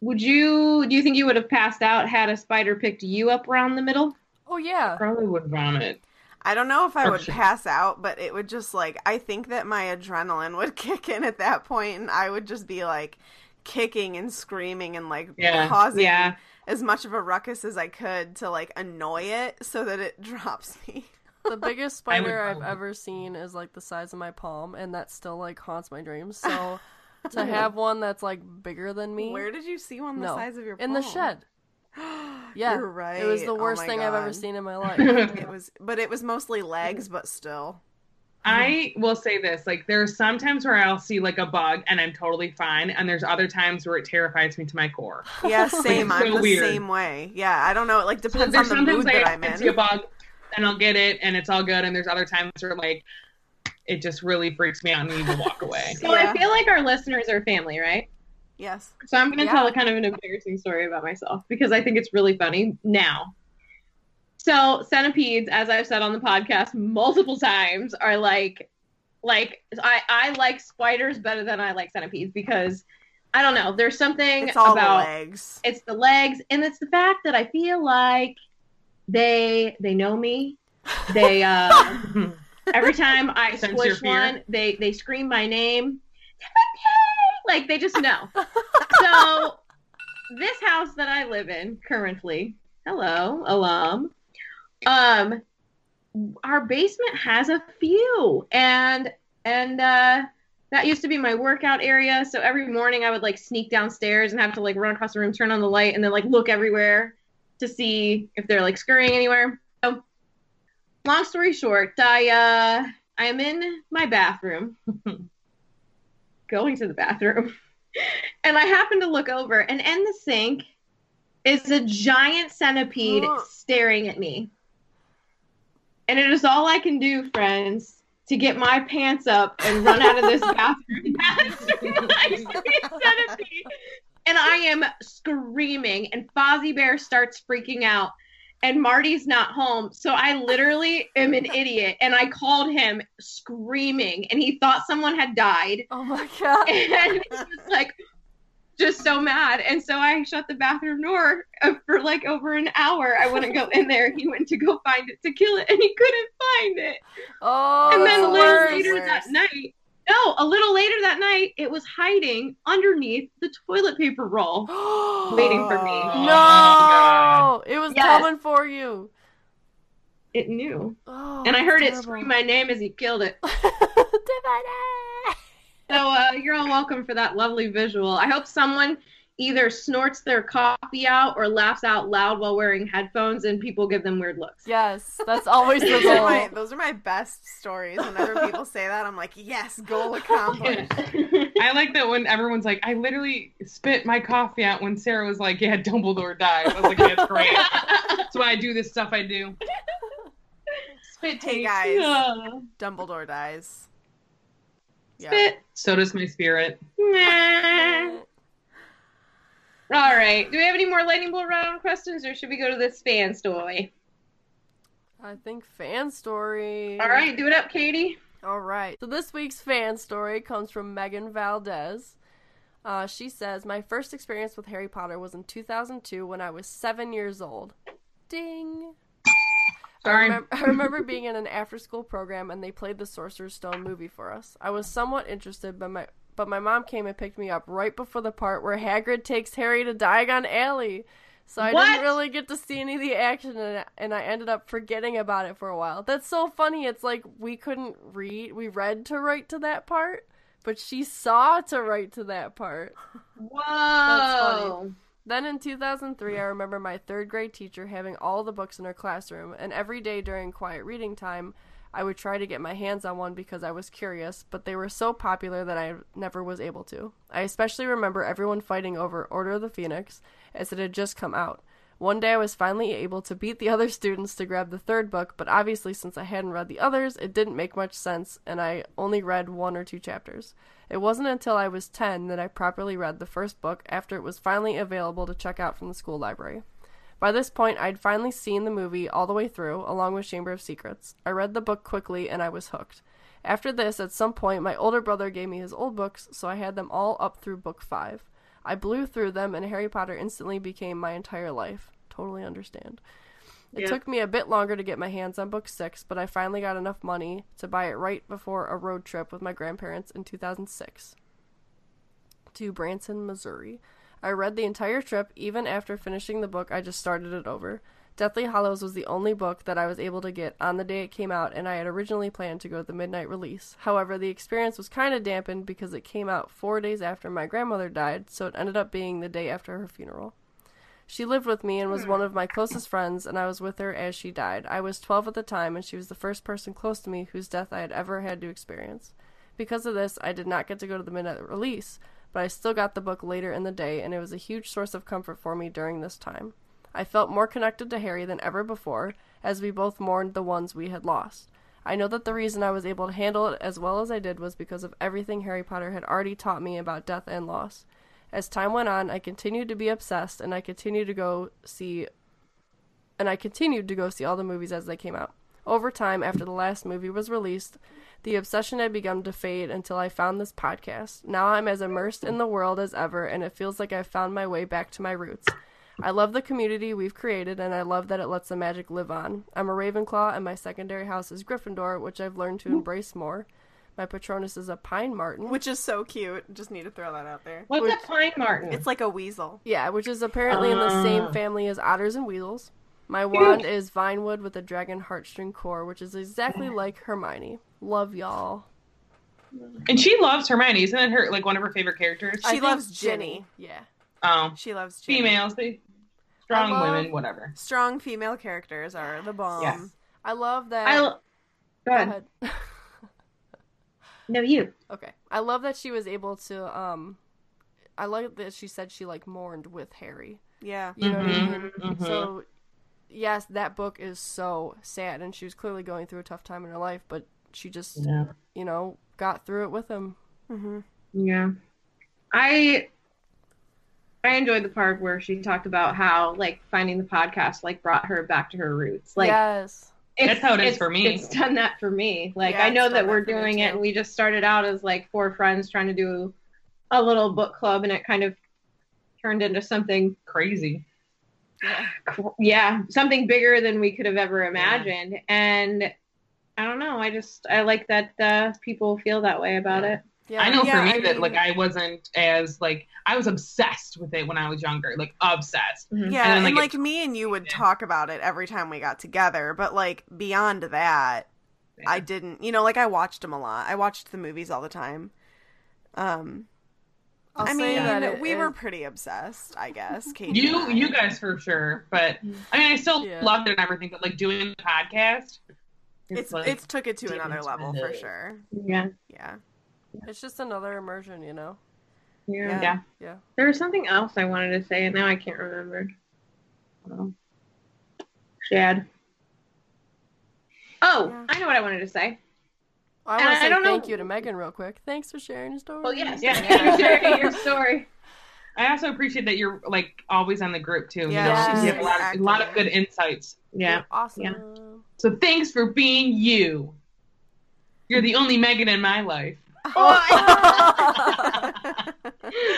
would you, do you think you would have passed out had a spider picked you up around the middle? Oh, yeah. Probably would vomit. I don't know if I would pass out, but it would just, like, I think that my adrenaline would kick in at that point, and I would just be, like, kicking and screaming and, like, yeah. causing yeah. as much of a ruckus as I could to, like, annoy it so that it drops me. The biggest spider I've ever seen is, like, the size of my palm, and that still, like, haunts my dreams, so to have one that's, like, bigger than me. Where did you see one the no. size of your palm? In the shed. Yeah, you're right. It was the worst oh thing God. I've ever seen in my life. It was, but it was mostly legs, but still. I will say this, like, there's some times where I'll see, like, a bug and I'm totally fine, and there's other times where it terrifies me to my core. Yeah, same. Like, I'm so the weird. Same way. Yeah, I don't know. It, like, depends so on the mood that I'm in. I see a bug and I'll get it and it's all good, and there's other times where, like, it just really freaks me out and I need to walk away. So yeah. I feel like our listeners are family, right? Yes. So I'm going to yeah. tell a kind of an embarrassing story about myself because I think it's really funny now. So centipedes, as I've said on the podcast multiple times, are like, like I, I like spiders better than I like centipedes because I don't know. There's something it's all about the legs. It's the legs. And it's the fact that I feel like they, they know me. They, uh, every time I squish one, they, they scream my name. Like, they just know. So, this house that I live in currently, hello, alum, um, our basement has a few. And, and, uh, that used to be my workout area. So, every morning I would, like, sneak downstairs and have to, like, run across the room, turn on the light, and then, like, look everywhere to see if they're, like, scurrying anywhere. So, long story short, I, uh, I am in my bathroom. Going to the bathroom, and I happen to look over, and in the sink is a giant centipede oh. staring at me, and it is all I can do, friends, to get my pants up and run out of this bathroom. I see a centipede, and I am screaming, and Fozzie Bear starts freaking out, and Marty's not home, so I literally am an idiot, and I called him screaming, and he thought someone had died. Oh, my God. And he was, like, just so mad, and so I shut the bathroom door for, like, over an hour. I wouldn't go in there. He went to go find it to kill it, and he couldn't find it. Oh, and then a little worse, later worse. that night, no, a little later that night, it was hiding underneath the toilet paper roll, waiting for me. No! Oh, it was yes. coming for you. It knew. Oh, and I heard terrible. it scream my name as he killed it. So uh, you're all welcome for that lovely visual. I hope someone either snorts their coffee out or laughs out loud while wearing headphones and people give them weird looks. Yes, that's always the goal. Those, those are my best stories. Whenever people say that, I'm like, yes, goal accomplished. I like that when everyone's like, I literally spit my coffee out when Sarah was like, yeah, Dumbledore died. I was like, that's great. That's why I do this stuff I do. Spit taste. Hey, guys. Yeah. Dumbledore dies. Spit. Yeah. So does my spirit. Nah. All right. Do we have any more lightning bolt round questions, or should we go to this fan story? I think fan story. All right. Do it up, Katie. All right. So this week's fan story comes from Megan Valdez. Uh, she says, my first experience with Harry Potter was in two thousand two when I was seven years old. Ding. Sorry. I remember, I remember being in an after-school program, and they played the Sorcerer's Stone movie for us. I was somewhat interested, but my... but my mom came and picked me up right before the part where Hagrid takes Harry to Diagon Alley. So I what? didn't really get to see any of the action, and I, and I ended up forgetting about it for a while. That's so funny. It's like we couldn't read. We read to write to that part, but she saw to write to that part. Whoa. That's funny. Then in two thousand three, I remember my third grade teacher having all the books in her classroom, and every day during quiet reading time, I would try to get my hands on one because I was curious, but they were so popular that I never was able to. I especially remember everyone fighting over Order of the Phoenix, as it had just come out. One day I was finally able to beat the other students to grab the third book, but obviously since I hadn't read the others, it didn't make much sense, and I only read one or two chapters. It wasn't until I was ten that I properly read the first book, after it was finally available to check out from the school library. By this point, I'd finally seen the movie all the way through, along with Chamber of Secrets. I read the book quickly, and I was hooked. After this, at some point, my older brother gave me his old books, so I had them all up through book five. I blew through them, and Harry Potter instantly became my entire life. Totally understand. It yeah. took me a bit longer to get my hands on book six, but I finally got enough money to buy it right before a road trip with my grandparents in two thousand six to Branson, Missouri. I read the entire trip. Even after finishing the book, I just started it over. Deathly Hallows was the only book that I was able to get on the day it came out, and I had originally planned to go to the midnight release. However, the experience was kind of dampened because it came out four days after my grandmother died, so it ended up being the day after her funeral. She lived with me and was one of my closest friends, and I was with her as she died. I was twelve at the time, and she was the first person close to me whose death I had ever had to experience. Because of this, I did not get to go to the midnight release, but I still got the book later in the day, and it was a huge source of comfort for me during this time. I felt more connected to Harry than ever before, as we both mourned the ones we had lost. I know that the reason I was able to handle it as well as I did was because of everything Harry Potter had already taught me about death and loss. As time went on, I continued to be obsessed, and I continued to go see, and I continued to go see all the movies as they came out. Over time, after the last movie was released, the obsession had begun to fade until I found this podcast. Now I'm as immersed in the world as ever, and it feels like I've found my way back to my roots. I love the community we've created, and I love that it lets the magic live on. I'm a Ravenclaw, and my secondary house is Gryffindor, which I've learned to embrace more. My Patronus is a pine marten. Which is so cute. Just need to throw that out there. What's which, a pine marten? It's like a weasel. Yeah, which is apparently uh. in the same family as otters and weasels. My wand is Vinewood with a dragon heartstring core, which is exactly like Hermione. Love y'all. And she loves Hermione. Isn't that her, like, one of her favorite characters? She I loves Ginny. Ginny. Yeah. Oh. She loves Ginny. Females. They, strong love, women, whatever. Strong female characters are the bomb. Yes. I love that. I lo- Go ahead. Go ahead. No, you. Okay. I love that she was able to, um, I love that she said she, like, mourned with Harry. Yeah. You know mm-hmm. what I mean? Mm-hmm. So, yes, that book is so sad, and she was clearly going through a tough time in her life, but she just, yeah. you know, got through it with him. Mm-hmm. Yeah. I I enjoyed the part where she talked about how, like, finding the podcast, like, brought her back to her roots. Like, yes. That's how it is for me. It's done that for me. Like, yeah, I know that we're doing it, and we just started out as, like, four friends trying to do a little book club, and it kind of turned into something crazy. Yeah, something bigger than we could have ever imagined. Yeah. And I don't know, I just I like that uh, people feel that way about yeah. it. Yeah. I know yeah, for me I that mean, like I wasn't as like I was obsessed with it when I was younger, like obsessed. Mm-hmm. Yeah, and, then, like, and like it, me and you would yeah. talk about it every time we got together, but like beyond that, yeah. I didn't. You know, like I watched them a lot. I watched the movies all the time. Um I'll I mean, we is. were pretty obsessed, I guess. Kate you, I. you guys for sure, but I mean, I still yeah. loved it and everything. But like doing the podcast, it's it's, like, it's took it to another level for sure. Yeah, yeah. It's just another immersion, you know. Yeah, yeah. yeah. yeah. There was something else I wanted to say, and now I can't remember. Oh. Shad. Oh, yeah. I know what I wanted to say. I want to say thank know. you to Megan real quick. Thanks for sharing your story. Well, yes, yeah, yeah. for sharing your story. I also appreciate that you're like always on the group too. Yeah, yes, you have a lot, exactly. of, a lot of good insights. Yeah, you're awesome. Yeah. So thanks for being you. You're the only Megan in my life. Oh,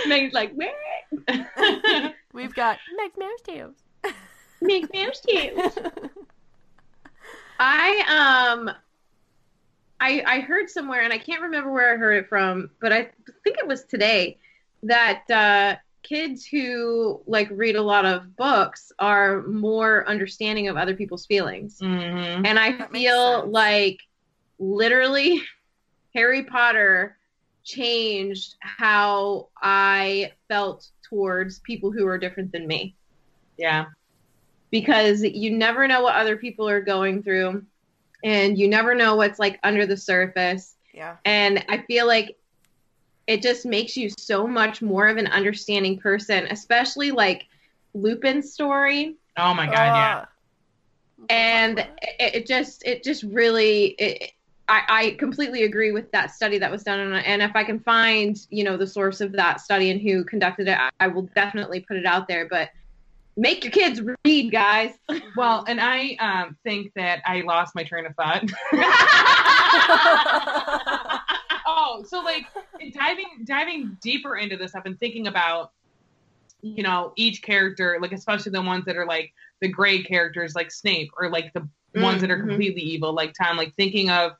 Megan's like, what? We've got Meg's Mouse Tales. Meg's Mouse Tales. I um. I, I heard somewhere, and I can't remember where I heard it from, but I think it was today, that uh, kids who, like, read a lot of books are more understanding of other people's feelings. Mm-hmm. And I that feel like, literally, Harry Potter changed how I felt towards people who are different than me. Yeah. Because you never know what other people are going through, and you never know what's like under the surface. Yeah. And I feel like it just makes you so much more of an understanding person, especially like Lupin's story. Oh my God. Uh, yeah. And it, it just, it just really, it, I, I completely agree with that study that was done. On, and if I can find, you know, the source of that study and who conducted it, I, I will definitely put it out there, but make your kids read, guys. Well, and I um, think that I lost my train of thought. Oh, so like diving, diving deeper into this, I've been thinking about, you know, each character, like especially the ones that are like the gray characters like Snape, or like the mm-hmm. ones that are completely evil like Tom, like thinking of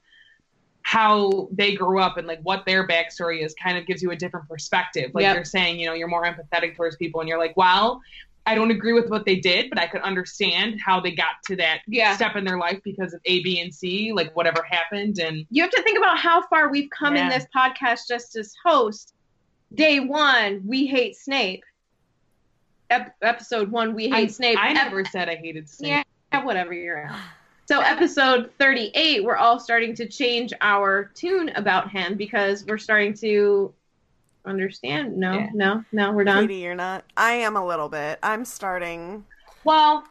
how they grew up and like what their backstory is kind of gives you a different perspective. Like yep. you're saying, you know, you're more empathetic towards people and you're like, wow, I don't agree with what they did, but I could understand how they got to that yeah. step in their life because of A, B, and C, like whatever happened. And you have to think about how far we've come yeah. in this podcast just as host. Day one, we hate Snape. Ep- episode one, we hate I, Snape. I never Ep- said I hated Snape. Yeah, whatever you're at. So episode thirty-eight, we're all starting to change our tune about him because we're starting to... understand no yeah. no no we're done. Katie, you're not. I am a little bit. I'm starting. Well,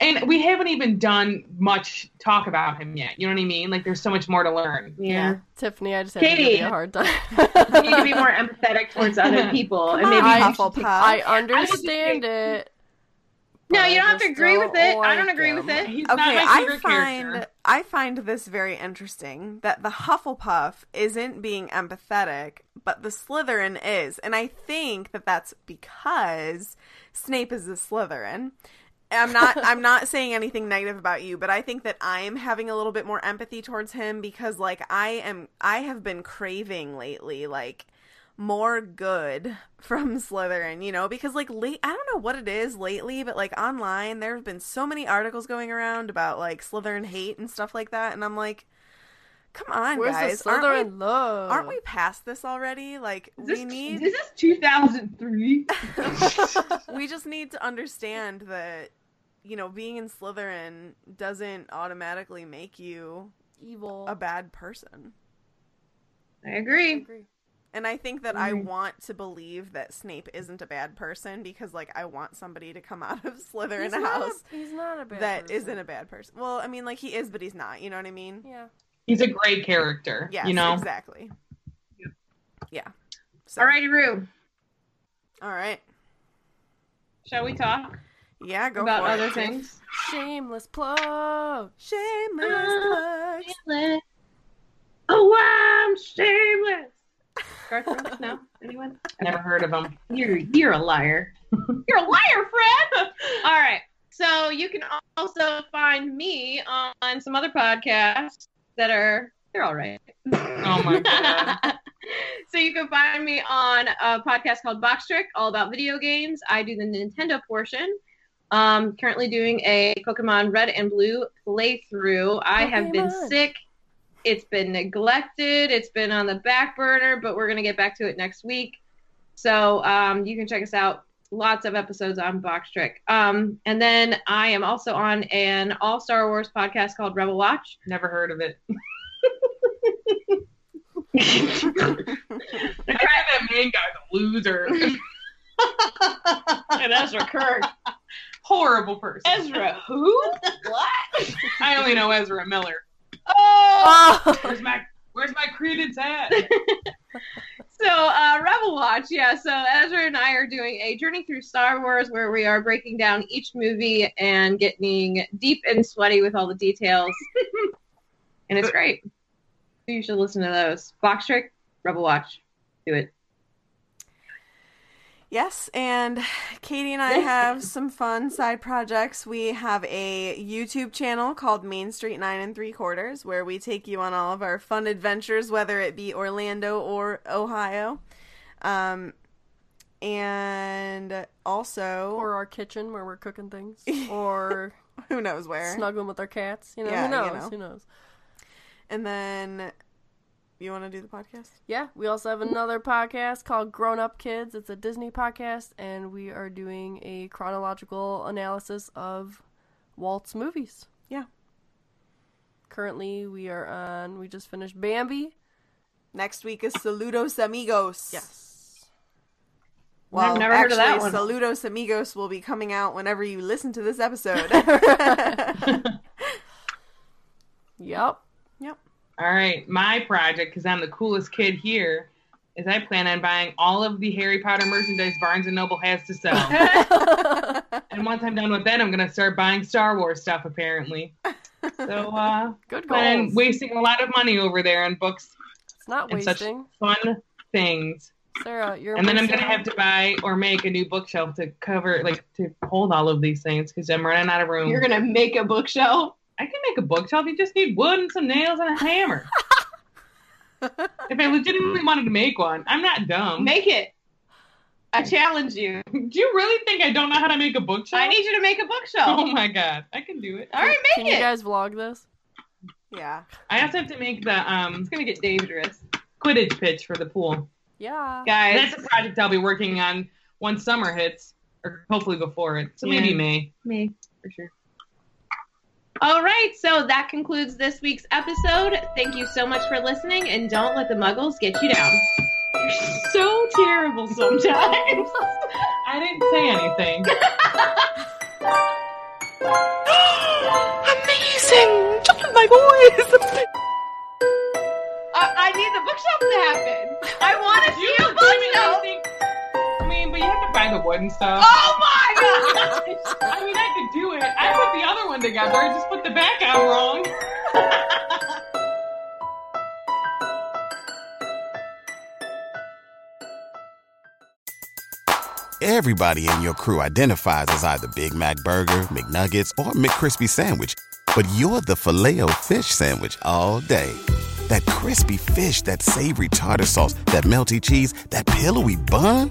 and we haven't even done much talk about him yet, you know what I mean? Like there's so much more to learn. Yeah, yeah. Tiffany, I just have to give you a hard time. You need to be more empathetic towards other people. And maybe I, take... I understand I it no you don't have to agree with it. Like I don't agree him. With it. He's okay, not my favorite I find character. I find this very interesting that the Hufflepuff isn't being empathetic, but the Slytherin is. And I think that that's because Snape is a Slytherin. I'm not I'm not saying anything negative about you, but I think that I'm having a little bit more empathy towards him because like I am I have been craving lately like more good from Slytherin, you know, because like late I don't know what it is lately, but like online there have been so many articles going around about like Slytherin hate and stuff like that, and I'm like, come on, where's guys, the Slytherin aren't we, love? Aren't we past this already? Like is this, we need is this two thousand three? We just need to understand that, you know, being in Slytherin doesn't automatically make you evil, a bad person. I agree. I agree. And I think that mm-hmm. I want to believe that Snape isn't a bad person because, like, I want somebody to come out of Slytherin House. A, he's not a bad that person. That isn't a bad person. Well, I mean, like, he is, but he's not. You know what I mean? Yeah. He's a great character. Yes, you know? Exactly. Yeah. yeah. So. All righty, Rue. All right. Shall we talk? Yeah, go about for other it. things. Shameless plug. Shameless oh, plug. Shameless. Oh, I'm shameless. Garth no? Anyone? Never heard of him. You're you're a liar. You're a liar, Fred! All right. So you can also find me on some other podcasts that are, they're all right. Oh, my God. So you can find me on a podcast called Box Trick, all about video games. I do the Nintendo portion. Um, currently doing a Pokemon Red and Blue playthrough. I Pokemon. have been sick. It's been neglected. It's been on the back burner, but we're going to get back to it next week. So um, you can check us out. Lots of episodes on Box Trick. Um, and then I am also on an all-Star Wars podcast called Rebel Watch. Never heard of it. The guy, that main guy's a loser. And Ezra Kirk. Horrible person. Ezra who? What? I only know Ezra Miller. Oh! oh! Where's my where's my credence at? So, uh, Rebel Watch, yeah. So, Ezra and I are doing a journey through Star Wars where we are breaking down each movie and getting deep and sweaty with all the details. And it's great. You should listen to those. Box Trick, Rebel Watch. Do it. Yes, and Katie and I have some fun side projects. We have a YouTube channel called Main Street Nine and Three Quarters, where we take you on all of our fun adventures, whether it be Orlando or Ohio, um, and also or our kitchen where we're cooking things, or who knows where, snuggling with our cats. You know, yeah, who knows? You know. Who knows? And then You want to do the podcast? Yeah. We also have another podcast called Grown Up Kids. It's a Disney podcast, and we are doing a chronological analysis of Walt's movies. Yeah. Currently, we are on, we just finished Bambi. Next week is Saludos Amigos. Yes. Well, I've never actually, heard of that one. Saludos Amigos will be coming out whenever you listen to this episode. Yep. Yep. All right, my project, because I'm the coolest kid here, is I plan on buying all of the Harry Potter merchandise Barnes and Noble has to sell. And once I'm done with that, I'm going to start buying Star Wars stuff, apparently. So, uh, good goals. I'm wasting a lot of money over there on books. It's not and wasting. Such fun things. Sarah, you're And then I'm going to have to buy or make a new bookshelf to cover, like, to hold all of these things, because I'm running out of room. You're going to make a bookshelf? I can make a bookshelf. You just need wood and some nails and a hammer. If I legitimately wanted to make one, I'm not dumb. Make it. I challenge you. Do you really think I don't know how to make a bookshelf? I need you to make a bookshelf. Oh my god, I can do it. All right, make can it. Can you guys vlog this? Yeah. I also have to make the um. It's gonna get dangerous. Quidditch pitch for the pool. Yeah. Guys, that's a project I'll be working on once summer hits, or hopefully before it. So yeah. Maybe May. May for sure. All right, so that concludes this week's episode. Thank you so much for listening, and don't let the muggles get you down. You're so terrible sometimes. I didn't say anything. Amazing! Just my voice! uh, I need the bookshelf to happen. I want to see a bookshelf! I mean, but you have to find the wood and stuff. Oh my god! I mean, I could do it. I put the other one together. I just put the back out wrong. Everybody in your crew identifies as either Big Mac Burger, McNuggets, or McCrispy Sandwich. But you're the Filet-O-Fish Sandwich all day. That crispy fish, that savory tartar sauce, that melty cheese, that pillowy bun...